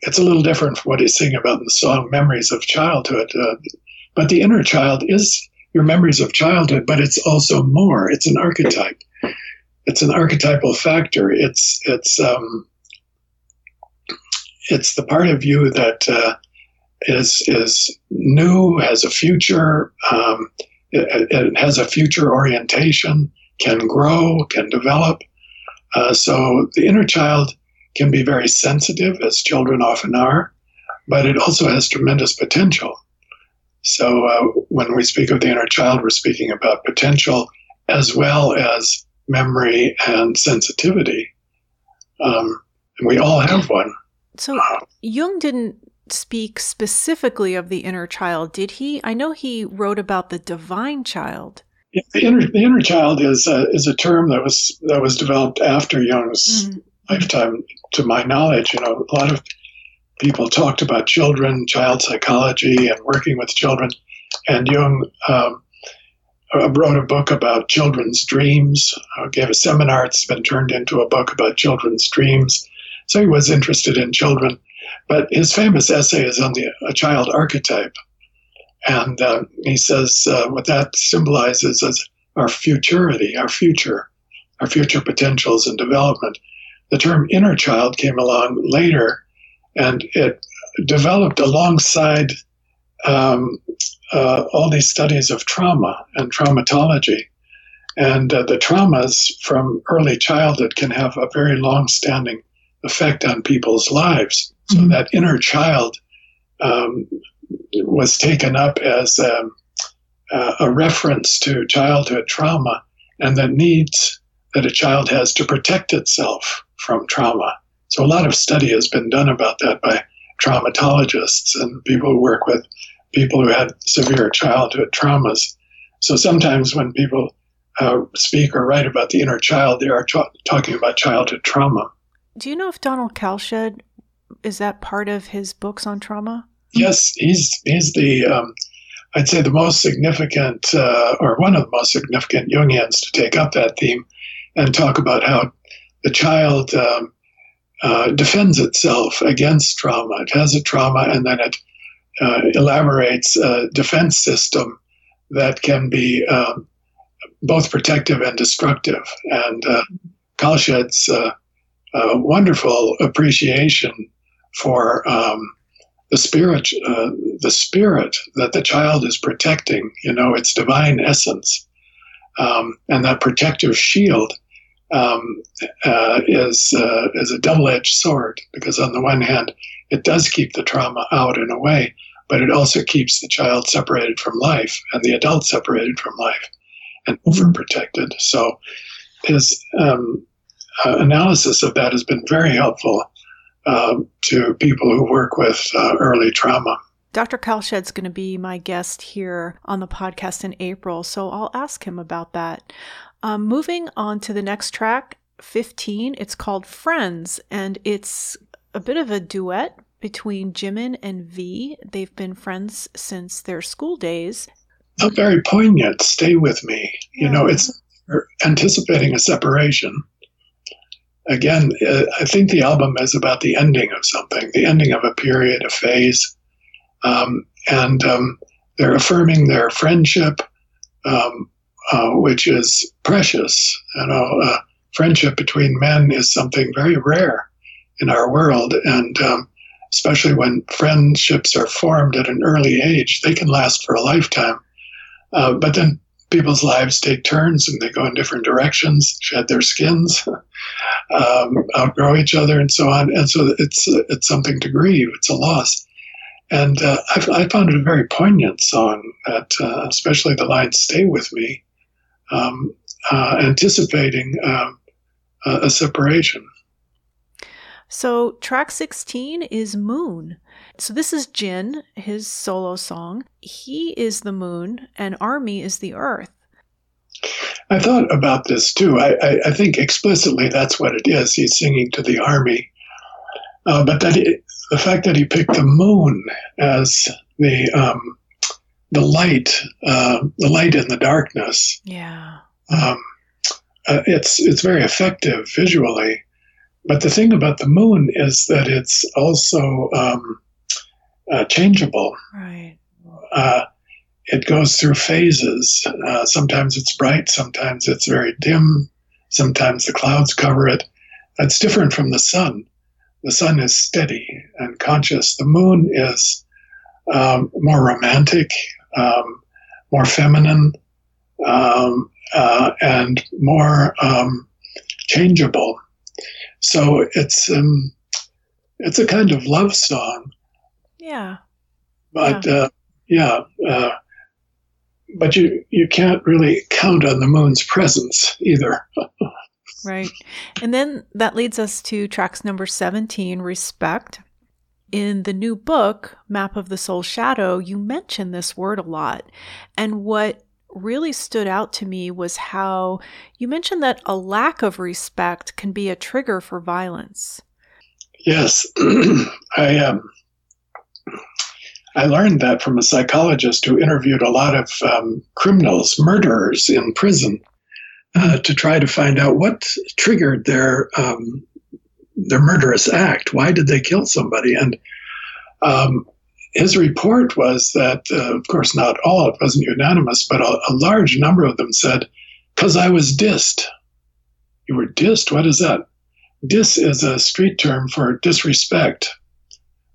it's a little different from what he's singing about in the song Memories of Childhood. Uh, but the inner child is your memories of childhood, but it's also more. It's an archetype. It's an archetypal factor. It's, it's, um, it's the part of you that uh, is is new, has a future, um, it, it has a future orientation, can grow, can develop. Uh, so the inner child can be very sensitive, as children often are, but it also has tremendous potential. So uh, when we speak of the inner child, we're speaking about potential as well as memory and sensitivity. Um, and we all have one. So Jung didn't speak specifically of the inner child, did he? I know he wrote about the divine child. Yeah, the inner the inner child is a, is a term that was that was developed after Jung's mm-hmm. lifetime, to my knowledge. You know, a lot of people talked about children, child psychology, and working with children. And Jung um, wrote a book about children's dreams. Uh, gave a seminar. It's been turned into a book about children's dreams. So he was interested in children, but his famous essay is on the a child archetype. And uh, he says uh, what that symbolizes is our futurity, our future, our future potentials and development. The term inner child came along later, and it developed alongside um, uh, all these studies of trauma and traumatology. And uh, the traumas from early childhood can have a very long-standing effect on people's lives. So mm-hmm. that inner child um, was taken up as um, uh, a reference to childhood trauma and the needs that a child has to protect itself from trauma. So a lot of study has been done about that by traumatologists and people who work with people who had severe childhood traumas. So sometimes when people uh, speak or write about the inner child, they are tra- talking about childhood trauma. Do you know if Donald Calshed, is that part of his books on trauma? Yes, he's he's the, um, I'd say the most significant, uh, or one of the most significant Jungians to take up that theme and talk about how the child um, uh, defends itself against trauma. It has a trauma and then it uh, elaborates a defense system that can be um, both protective and destructive. And uh, Calshed's uh, a wonderful appreciation for um, the spirit, uh, the spirit that the child is protecting, you know, its divine essence. Um, and that protective shield um, uh, is, uh, is a double-edged sword, because on the one hand, it does keep the trauma out in a way, but it also keeps the child separated from life and the adult separated from life and overprotected. So his um, Uh, analysis of that has been very helpful uh, to people who work with uh, early trauma. Doctor Calshed's going to be my guest here on the podcast in April, so I'll ask him about that. Um, moving on to the next track, fifteen, it's called Friends, and it's a bit of a duet between Jimin and V. They've been friends since their school days. Not very poignant, stay with me. Yeah. You know, it's anticipating a separation. Again, I think the album is about the ending of something, the ending of a period, a phase. Um, and um, they're affirming their friendship, um, uh, which is precious. You know, uh, friendship between men is something very rare in our world. And um, especially when friendships are formed at an early age, they can last for a lifetime. Uh, but then people's lives take turns and they go in different directions, shed their skins, um, outgrow each other, and so on. And so it's it's something to grieve. It's a loss. And uh, I, I found it a very poignant song, that, uh, especially the line, stay with me, um, uh, anticipating um, a, a separation. So track sixteen is Moon. So this is Jin, his solo song. He is the moon and Army is the earth. I thought about this too. I, I, I think explicitly that's what it is. He's singing to the army. Uh, but that he, the fact that he picked the moon as the um, the light, uh, the light in the darkness, yeah, um, uh, it's it's very effective visually. But the thing about the moon is that it's also um, uh, changeable. Right. Uh, it goes through phases. Uh, sometimes it's bright, sometimes it's very dim, sometimes the clouds cover it. That's different from the sun. The sun is steady and conscious. The moon is um, more romantic, um, more feminine, um, uh, and more um, changeable. So it's um, it's a kind of love song. Yeah. But yeah, uh, yeah uh, but you you can't really count on the moon's presence either. Right. And then that leads us to tracks number seventeen, Respect. In the new book, Map of the Soul Shadow, you mention this word a lot. And what really stood out to me was how you mentioned that a lack of respect can be a trigger for violence. Yes. I um, I learned that from a psychologist who interviewed a lot of um, criminals, murderers in prison. Uh, to try to find out what triggered their um, their murderous act. Why did they kill somebody? And um, his report was that, uh, of course, not all, it wasn't unanimous, but a, a large number of them said, "'Cause I was dissed." You were dissed? What is that? Diss is a street term for disrespect,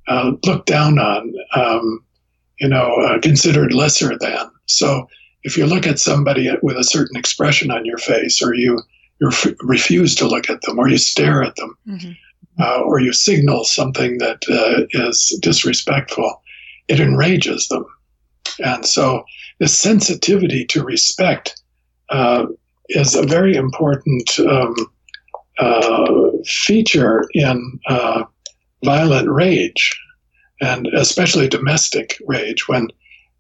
uh, looked down on, um, you know, uh, considered lesser than. So if you look at somebody with a certain expression on your face, or you, you refuse to look at them, or you stare at them, mm-hmm. uh, or you signal something that uh, is disrespectful, it enrages them. And so this sensitivity to respect uh, is a very important um, uh, feature in uh, violent rage, and especially domestic rage, when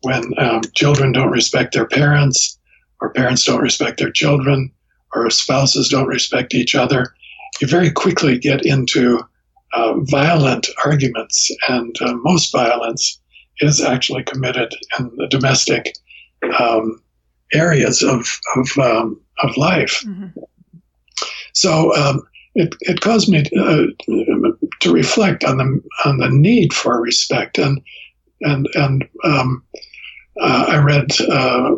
when um, children don't respect their parents, or parents don't respect their children, or spouses don't respect each other, you very quickly get into uh, violent arguments, and uh, most violence is actually committed in the domestic um, areas of of, um, of life. Mm-hmm. So um, it it caused me to, uh, to reflect on the on the need for respect, and and and. Um, Uh, I read uh,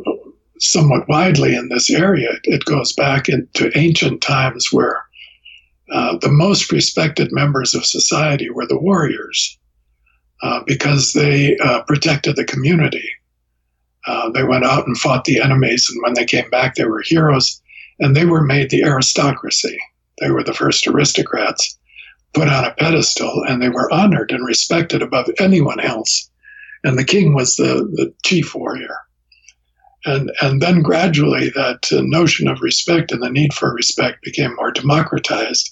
somewhat widely in this area. It goes back into ancient times where uh, the most respected members of society were the warriors uh, because they uh, protected the community. Uh, they went out and fought the enemies, and when they came back, they were heroes, and they were made the aristocracy. They were the first aristocrats put on a pedestal, and they were honored and respected above anyone else. And the king was the, the chief warrior. And and then gradually that notion of respect and the need for respect became more democratized.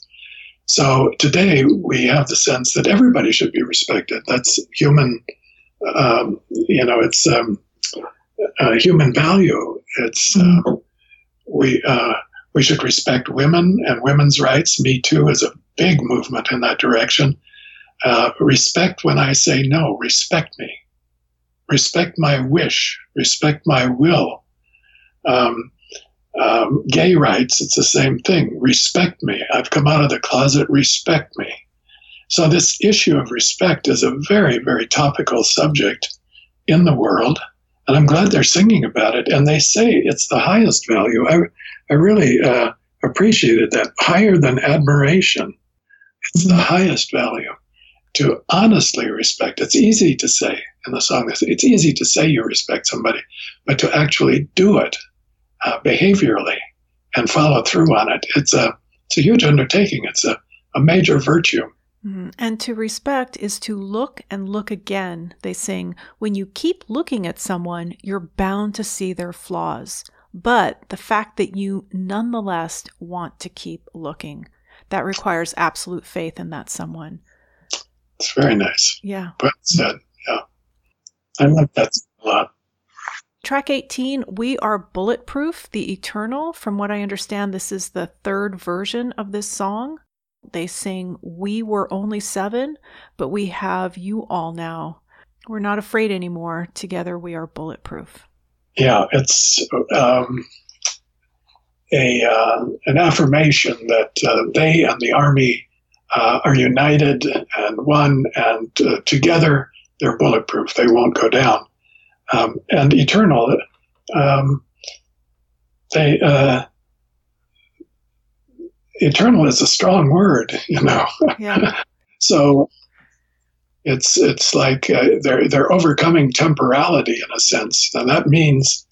So today we have the sense that everybody should be respected. That's human, um, you know, it's um, uh, human value. It's uh, we uh, we should respect women and women's rights. Me Too is a big movement in that direction. Uh, respect when I say no, respect me. Respect my wish, respect my will. Um, um, gay rights, it's the same thing. Respect me. I've come out of the closet, respect me. So this issue of respect is a very, very topical subject in the world, and I'm glad they're singing about it, and they say it's the highest value. I, I really uh, appreciated that. Higher than admiration, it's the highest value. To honestly respect. It's easy to say in the song, it's easy to say you respect somebody, but to actually do it uh, behaviorally and follow through on it, it's a it's a huge undertaking. It's a, a major virtue. Mm-hmm. And to respect is to look and look again, they sing. When you keep looking at someone, you're bound to see their flaws. But the fact that you nonetheless want to keep looking, that requires absolute faith in that someone. It's very nice. Yeah. But said, yeah. I love that a lot. Track eighteen, We Are Bulletproof, The Eternal. From what I understand, this is the third version of this song. They sing, we were only seven, but we have you all now. We're not afraid anymore. Together we are bulletproof. Yeah, it's um, a uh, an affirmation that uh, they and the army uh, are united and one, and uh, together they're bulletproof. They won't go down. Um, and eternal, um, they, uh, eternal is a strong word, you know. Yeah. So it's, it's like, uh, they're, they're overcoming temporality in a sense. And that means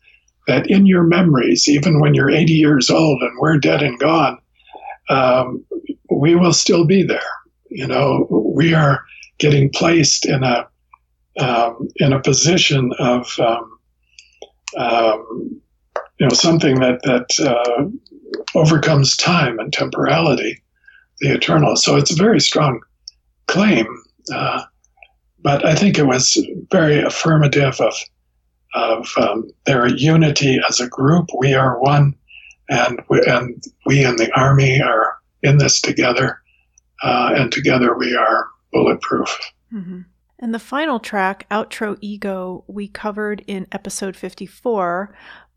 that in your memories, even when you're eighty years old and we're dead and gone, um, we will still be there. You know, we are getting placed in a, Um, in a position of um, um, you know, something that that uh, overcomes time and temporality, the eternal. So it's a very strong claim, uh, but I think it was very affirmative of of um, their unity as a group. We are one, and we, and we and the army are in this together, uh, and together we are bulletproof. Mm-hmm. And the final track, Outro Ego, we covered in episode fifty-four,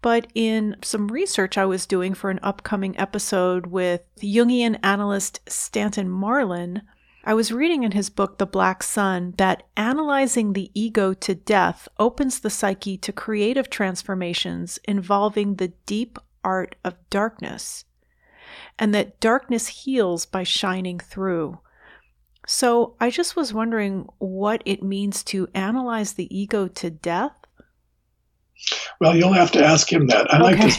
but in some research I was doing for an upcoming episode with Jungian analyst Stanton Marlin, I was reading in his book, The Black Sun, that analyzing the ego to death opens the psyche to creative transformations involving the deep art of darkness, and that darkness heals by shining through. So I just was wondering what it means to analyze the ego to death. Well, you'll have to ask him that. I okay. like this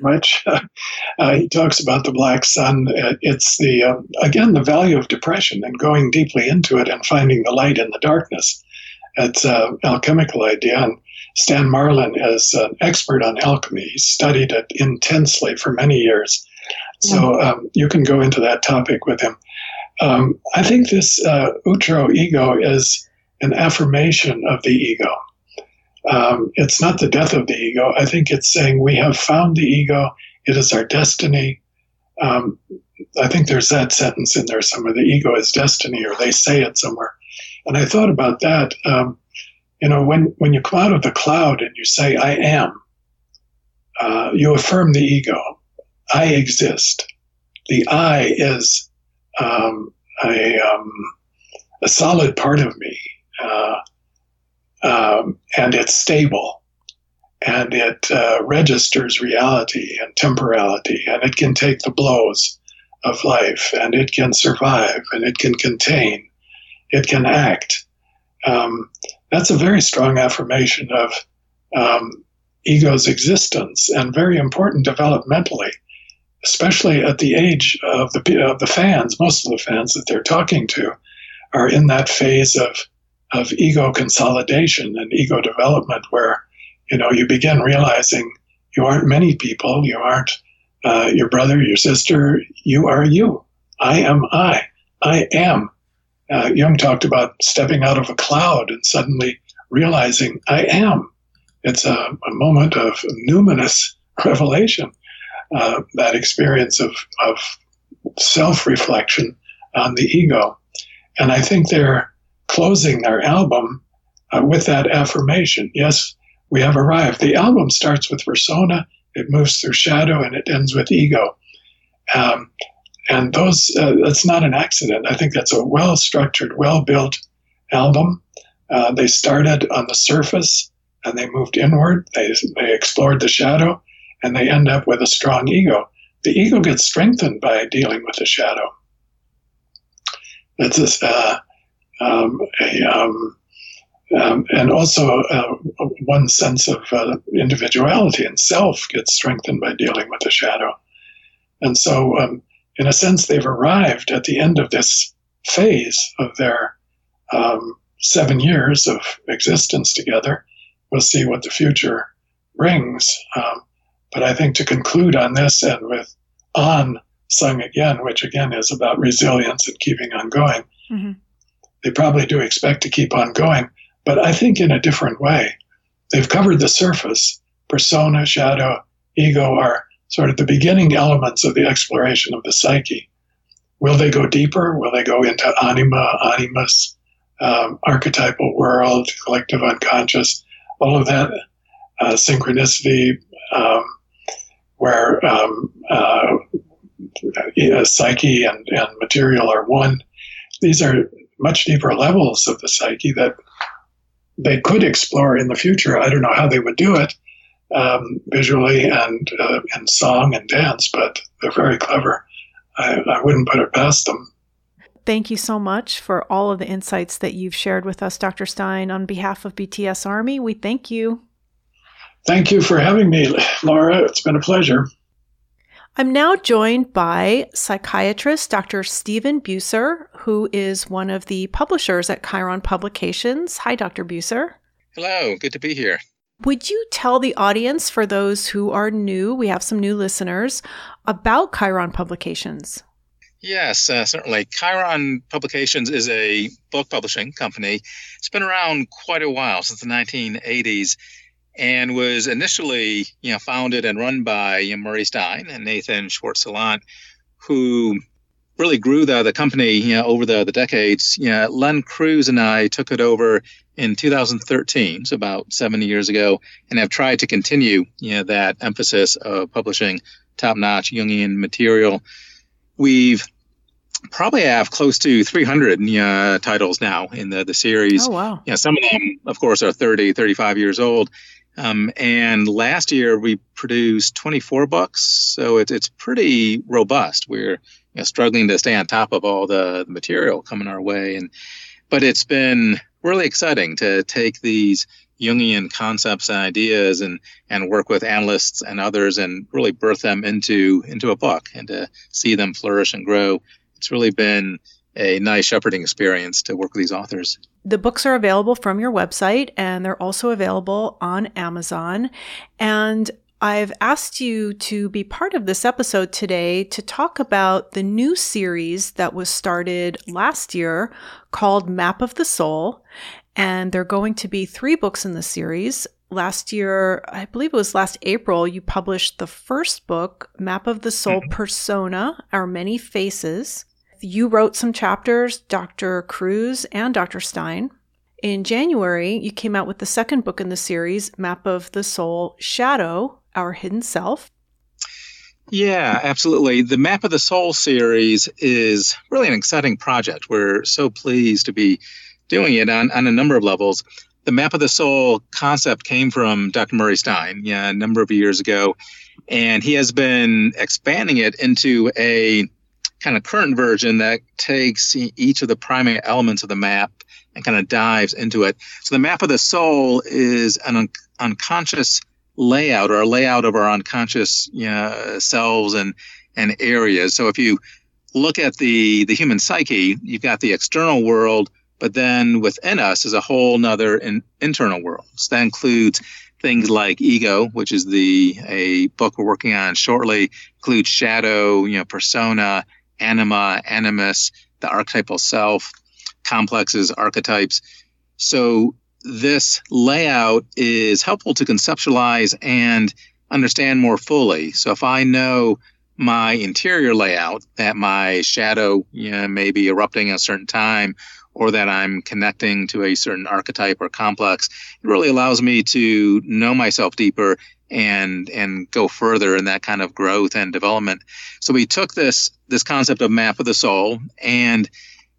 much. Uh, he talks about the Black Sun. It's the uh, again the value of depression and going deeply into it and finding the light in the darkness. It's an alchemical idea, and Stan Marlin is an expert on alchemy. He studied it intensely for many years, so yeah. um, you can go into that topic with him. Um, I think this uh, outro ego is an affirmation of the ego. Um, it's not the death of the ego. I think it's saying we have found the ego. It is our destiny. Um, I think there's that sentence in there somewhere. The ego is destiny, or they say it somewhere. And I thought about that. Um, you know, when, when you come out of the cloud and you say, I am, uh, you affirm the ego. I exist. The I is Um, a, um, a solid part of me, uh, um, and it's stable, and it uh, registers reality and temporality, and it can take the blows of life, and it can survive, and it can contain, it can act. Um, that's a very strong affirmation of um, ego's existence, and very important developmentally, especially at the age of the of the fans. Most of the fans that they're talking to are in that phase of of ego consolidation and ego development, where you know you begin realizing you aren't many people, you aren't uh, your brother, your sister, you are you. I am I. I am. Uh, Jung talked about stepping out of a cloud and suddenly realizing I am. It's a, a moment of numinous revelation. Uh, that experience of, of self-reflection on the ego. And I think they're closing their album uh, with that affirmation. Yes, we have arrived. The album starts with persona, it moves through shadow, and it ends with ego. Um, and those uh, that's not an accident. I think that's a well-structured, well-built album. Uh, they started on the surface, and they moved inward. They, they explored the shadow, and they end up with a strong ego. The ego gets strengthened by dealing with the shadow. That's this, uh, um, a, um, um, and also uh, one sense of uh, individuality and self gets strengthened by dealing with the shadow. And so, um, in a sense, they've arrived at the end of this phase of their um, seven years of existence together. We'll see what the future brings. Um, But I think to conclude on this, and with On sung again, which again is about resilience and keeping on going, mm-hmm. They probably do expect to keep on going, but I think in a different way. They've covered the surface, persona, shadow, ego are sort of the beginning elements of the exploration of the psyche. Will they go deeper? Will they go into anima, animus, um, archetypal world, collective unconscious, all of that uh, synchronicity, um, where um, uh, yeah, psyche and, and material are one? These are much deeper levels of the psyche that they could explore in the future. I don't know how they would do it um, visually and uh, and song and dance, but they're very clever. I, I wouldn't put it past them. Thank you so much for all of the insights that you've shared with us, Doctor Stein. On behalf of B T S Army, we thank you. Thank you for having me, Laura. It's been a pleasure. I'm now joined by psychiatrist Doctor Stephen Buser, who is one of the publishers at Chiron Publications. Hi, Doctor Buser. Hello, good to be here. Would you tell the audience, for those who are new, we have some new listeners, about Chiron Publications? Yes, uh, certainly. Chiron Publications is a book publishing company. It's been around quite a while, since the nineteen eighties. And was initially, you know, founded and run by you know, Murray Stein and Nathan Schwartz-Salant, who really grew the the company, you know, over the the decades. You know, Len Cruz and I took it over in two thousand thirteen, so about seven years ago, and have tried to continue, you know, that emphasis of publishing top-notch Jungian material. We've probably have close to three hundred uh, titles now in the the series. Oh wow! You know, some of them, of course, are thirty, thirty-five years old. Um, and last year we produced twenty-four books, so it's it's pretty robust. We're you know, struggling to stay on top of all the, the material coming our way, and but it's been really exciting to take these Jungian concepts and ideas and and work with analysts and others and really birth them into into a book and to see them flourish and grow. It's really been a nice shepherding experience to work with these authors. The books are available from your website, and they're also available on Amazon. And I've asked you to be part of this episode today to talk about the new series that was started last year called Map of the Soul. And there are going to be three books in the series. Last year, I believe it was last April, you published the first book, Map of the Soul Persona, Our Many Faces. You wrote some chapters, Doctor Cruz and Doctor Stein. In January, you came out with the second book in the series, Map of the Soul Shadow, Our Hidden Self. Yeah, absolutely. The Map of the Soul series is really an exciting project. We're so pleased to be doing it on, on a number of levels. The Map of the Soul concept came from Doctor Murray Stein yeah, a number of years ago, and he has been expanding it into a kind of current version that takes each of the primary elements of the map and kind of dives into it. So the Map of the Soul is an un- unconscious layout or a layout of our unconscious you know, selves and, and areas. So if you look at the, the human psyche, you've got the external world, but then within us is a whole nother in, internal world. So that includes things like ego, which is the a book we're working on shortly, includes shadow, you know, persona, anima, animus, the archetypal self, complexes, archetypes. So this layout is helpful to conceptualize and understand more fully. So if I know my interior layout, that my shadow you know, may be erupting at a certain time, or that I'm connecting to a certain archetype or complex, it really allows me to know myself deeper and and go further in that kind of growth and development. So we took this this concept of Map of the Soul and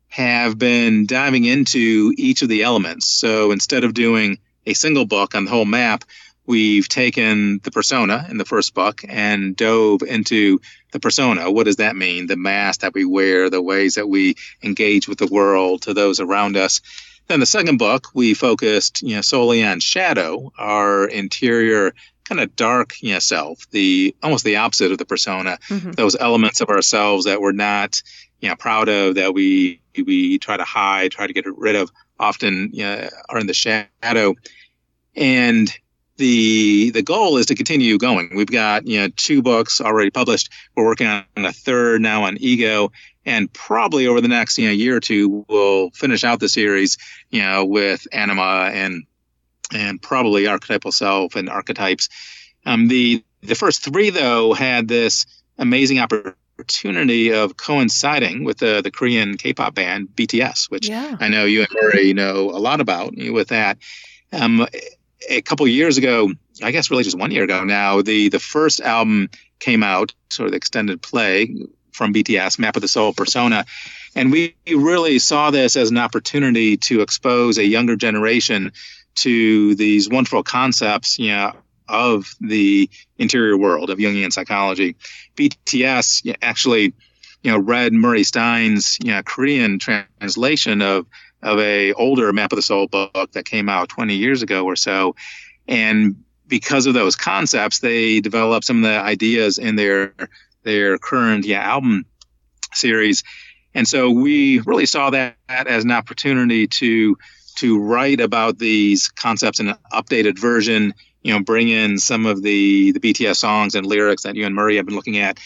have been diving into each of the elements. So instead of doing a single book on the whole map, we've taken the persona in the first book and dove into the persona. What does that mean? The mask that we wear, the ways that we engage with the world, to those around us. Then the second book, we focused you know, solely on shadow, our interior kind of dark you know, self, the almost the opposite of the persona, mm-hmm. those elements of ourselves that we're not you know, proud of, that we we try to hide, try to get rid of, often you know, are in the shadow. And The the goal is to continue going. We've got you know two books already published. We're working on a third now on ego, and probably over the next you know year or two we'll finish out the series you know with anima and and probably archetypal self and archetypes. Um, the the first three, though, had this amazing opportunity of coinciding with the, the Korean K-pop band B T S, which yeah. I know you and Murray know a lot about with that. Um, a couple years ago, I guess really just one year ago now, the, the first album came out, sort of the extended play from B T S, Map of the Soul Persona. And we really saw this as an opportunity to expose a younger generation to these wonderful concepts, you know, of the interior world of Jungian psychology. B T S actually, you know, read Murray Stein's, you know, Korean translation of of a older Map of the Soul book that came out twenty years ago or so. And because of those concepts, they developed some of the ideas in their their current yeah, album series. And so we really saw that as an opportunity to to write about these concepts in an updated version, you know, bring in some of the, the B T S songs and lyrics that you and Murray have been looking at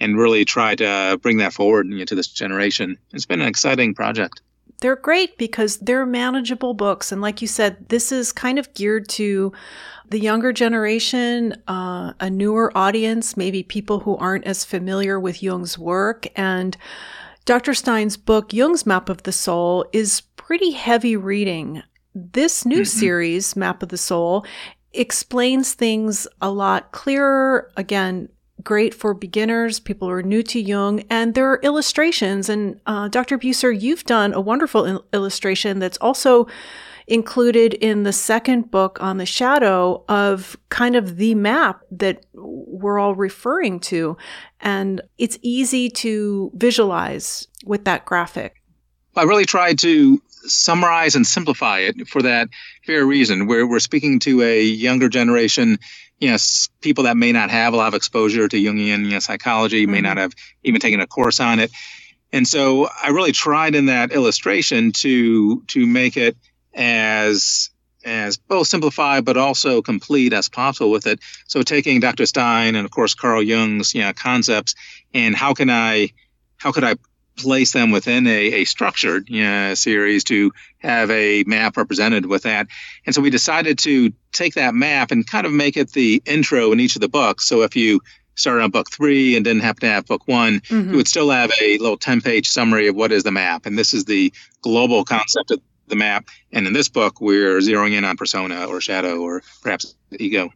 and really try to bring that forward, you know, to this generation. It's been an exciting project. They're great because they're manageable books. And like you said, this is kind of geared to the younger generation, uh, a newer audience, maybe people who aren't as familiar with Jung's work. And Doctor Stein's book, Jung's Map of the Soul, is pretty heavy reading. This new mm-hmm. series, Map of the Soul, explains things a lot clearer. Again, great for beginners, people who are new to Jung, and there are illustrations. And uh, Doctor Buser, you've done a wonderful il- illustration that's also included in the second book on the shadow of kind of the map that we're all referring to. And it's easy to visualize with that graphic. I really tried to summarize and simplify it for that fair reason. We're, we're speaking to a younger generation. Yes, people that may not have a lot of exposure to Jungian you know, psychology, may not have even taken a course on it. And so I really tried in that illustration to to make it as as both simplified but also complete as possible with it. So taking Doctor Stein and of course Carl Jung's you know, concepts and how can I how could I place them within a, a structured you know, series to have a map represented with that. And so we decided to take that map and kind of make it the intro in each of the books. So if you started on book three and didn't happen to have book one, mm-hmm. you would still have a little ten-page summary of what is the map. And this is the global concept of the map. And in this book, we're zeroing in on persona or shadow or perhaps ego.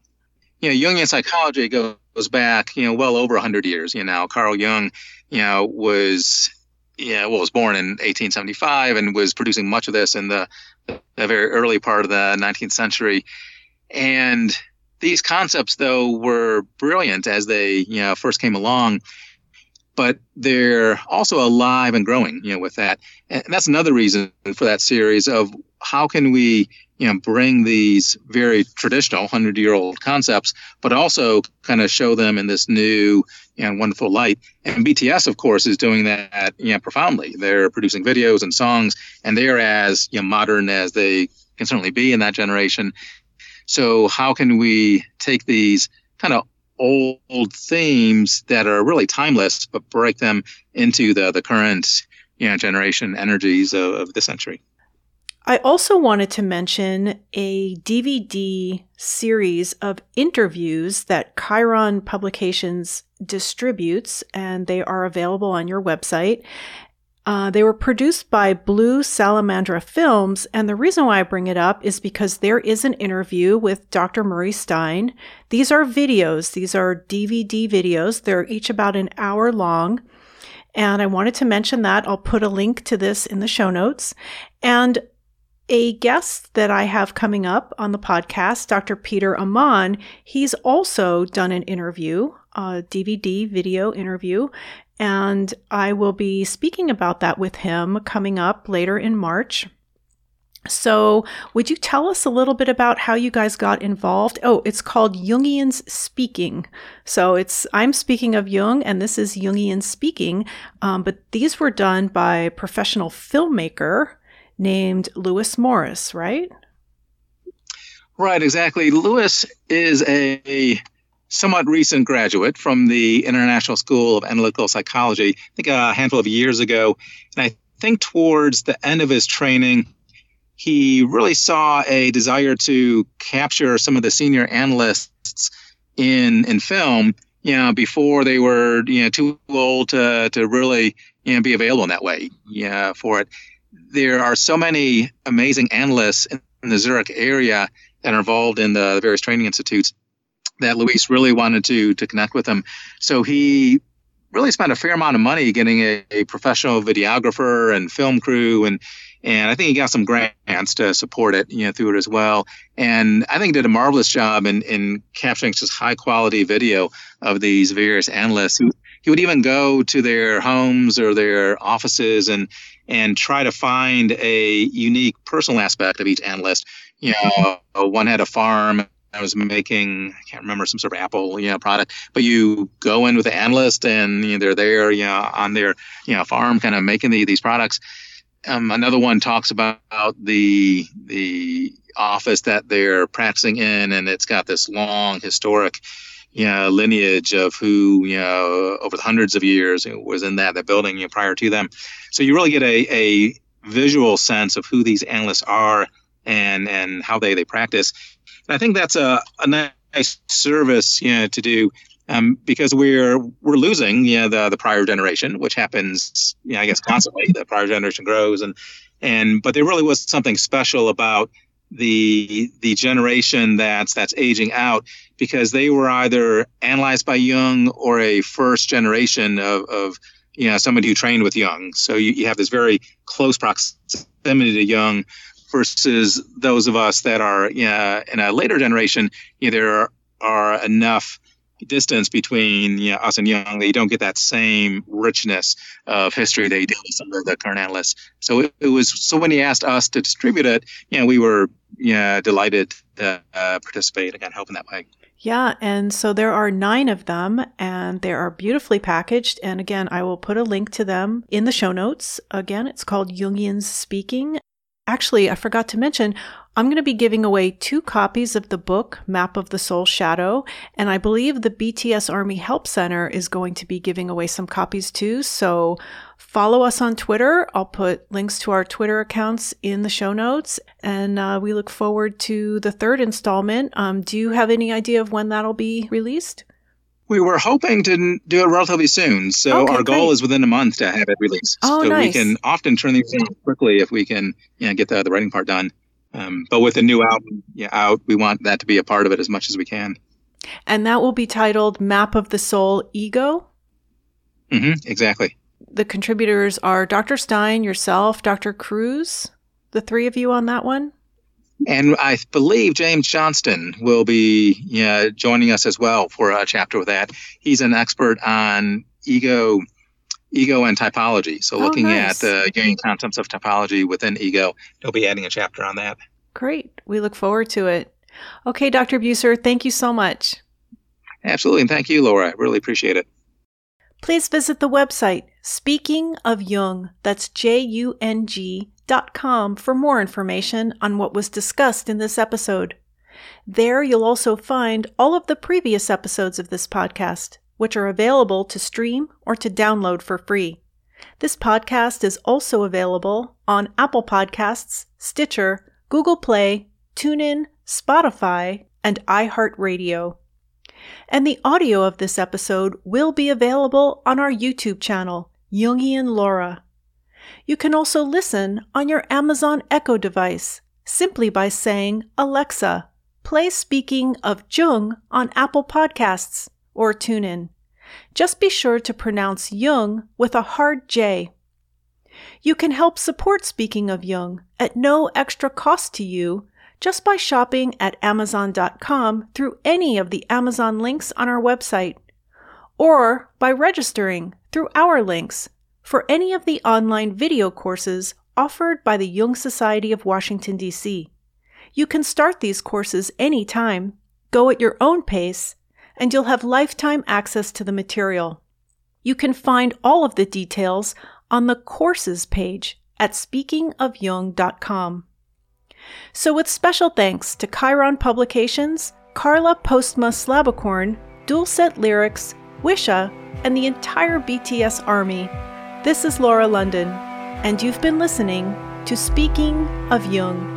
You know, Jungian psychology goes back, you know, well over one hundred years. You know, Carl Jung, you know, was... Yeah, well, was born in eighteen seventy-five and was producing much of this in the, the very early part of the nineteenth century. And these concepts, though, were brilliant as they, you know, first came along, but they're also alive and growing, you know, with that. And that's another reason for that series of how can we, you know, bring these very traditional hundred-year-old concepts, but also kind of show them in this new and wonderful light. And B T S, of course, is doing that, you know, profoundly. They're producing videos and songs, and they're as, you know, modern as they can certainly be in that generation. So how can we take these kind of old, old themes that are really timeless, but break them into the, the current, you know, generation energies of, of this century? I also wanted to mention a D V D series of interviews that Chiron Publications distributes, and they are available on your website. Uh, they were produced by Blue Salamandra Films, and the reason why I bring it up is because there is an interview with Doctor Murray Stein. These are videos. These are D V D videos. They're each about an hour long. And I wanted to mention that. I'll put a link to this in the show notes. And a guest that I have coming up on the podcast, Doctor Peter Amon, he's also done an interview, a D V D video interview, and I will be speaking about that with him coming up later in March. So would you tell us a little bit about how you guys got involved? Oh, it's called Jungians Speaking. So it's I'm Speaking of Jung, and this is Jungians Speaking. Um, but these were done by professional filmmaker named Lewis Morris, right? Right, exactly. Lewis is a somewhat recent graduate from the International School of Analytical Psychology, I think a handful of years ago. And I think towards the end of his training, he really saw a desire to capture some of the senior analysts' in in film, you know, before they were, you know, too old to to really, you know, be available in that way, you know, for it. There are so many amazing analysts in the Zurich area and are involved in the various training institutes that Luis really wanted to to connect with them. So he really spent a fair amount of money getting a, a professional videographer and film crew, and and I think he got some grants to support it, you know, through it as well. And I think he did a marvelous job in, in capturing just high quality video of these various analysts. Who, he would even go to their homes or their offices and and try to find a unique personal aspect of each analyst. You know, one had a farm. I was making, I can't remember, some sort of Apple, you know, product, but you go in with the analyst and, you know, they're there, you know, on their, you know, farm kind of making the, these products. Um, another one talks about the, the office that they're practicing in, and it's got this long historic, you know, lineage of who, you know, over the hundreds of years was in that, that building, you know, prior to them. So you really get a, a visual sense of who these analysts are and, and how they, they practice. I think that's a, a nice service, you know, to do, um, because we're we're losing, you know, the the prior generation, which happens, you know, I guess constantly. The prior generation grows, and and but there really was something special about the the generation that's that's aging out, because they were either analyzed by Jung or a first generation of of you know somebody who trained with Jung. So you, you have this very close proximity to Jung. Versus those of us that are, you know, in a later generation, you know, there are, are enough distance between, you know, us and Jung that you don't get that same richness of history that you do with some of the current analysts. So it, it was, so when he asked us to distribute it, you know, we were, you know, delighted to uh, participate and kind of help in that way. Yeah. And so there are nine of them, and they are beautifully packaged. And again, I will put a link to them in the show notes. Again, it's called Jungians Speaking. Actually, I forgot to mention, I'm going to be giving away two copies of the book, Map of the Soul Shadow, and I believe the B T S Army Help Center is going to be giving away some copies too, so follow us on Twitter. I'll put links to our Twitter accounts in the show notes, and uh, we look forward to the third installment. Um, do you have any idea of when that'll be released? We were hoping to do it relatively soon, so okay, our goal great. is within a month to have it released. Oh, so nice. We can often turn these things quickly if we can, you know, get the, the writing part done. Um, but with a new album yeah, out, we want that to be a part of it as much as we can. And that will be titled Map of the Soul Ego? Mm-hmm, exactly. The contributors are Doctor Stein, yourself, Doctor Cruz, the three of you on that one? And I believe James Johnston will be you know, joining us as well for a chapter with that. He's an expert on ego ego, and typology. So oh, looking nice. at the Jungian concepts of typology within ego, he'll be adding a chapter on that. Great. We look forward to it. Okay, Doctor Buser, thank you so much. Absolutely. And thank you, Laura. I really appreciate it. Please visit the website, Speaking of Jung, that's J U N G Dot com for more information on what was discussed in this episode. There you'll also find all of the previous episodes of this podcast, which are available to stream or to download for free. This podcast is also available on Apple Podcasts, Stitcher, Google Play, TuneIn, Spotify, and iHeartRadio. And the audio of this episode will be available on our YouTube channel, Jungian Laura. You can also listen on your Amazon Echo device simply by saying, Alexa, play Speaking of Jung on Apple Podcasts or TuneIn. Just be sure to pronounce Jung with a hard J. You can help support Speaking of Jung at no extra cost to you just by shopping at Amazon dot com through any of the Amazon links on our website, or by registering through our links for any of the online video courses offered by the Jung Society of Washington, D C. You can start these courses anytime, go at your own pace, and you'll have lifetime access to the material. You can find all of the details on the courses page at speaking of jung dot com. So with special thanks to Chiron Publications, Carla Postma Slabicorn, Dulcet Lyrics, Wisha, and the entire B T S Army, this is Laura London, and you've been listening to Speaking of Jung.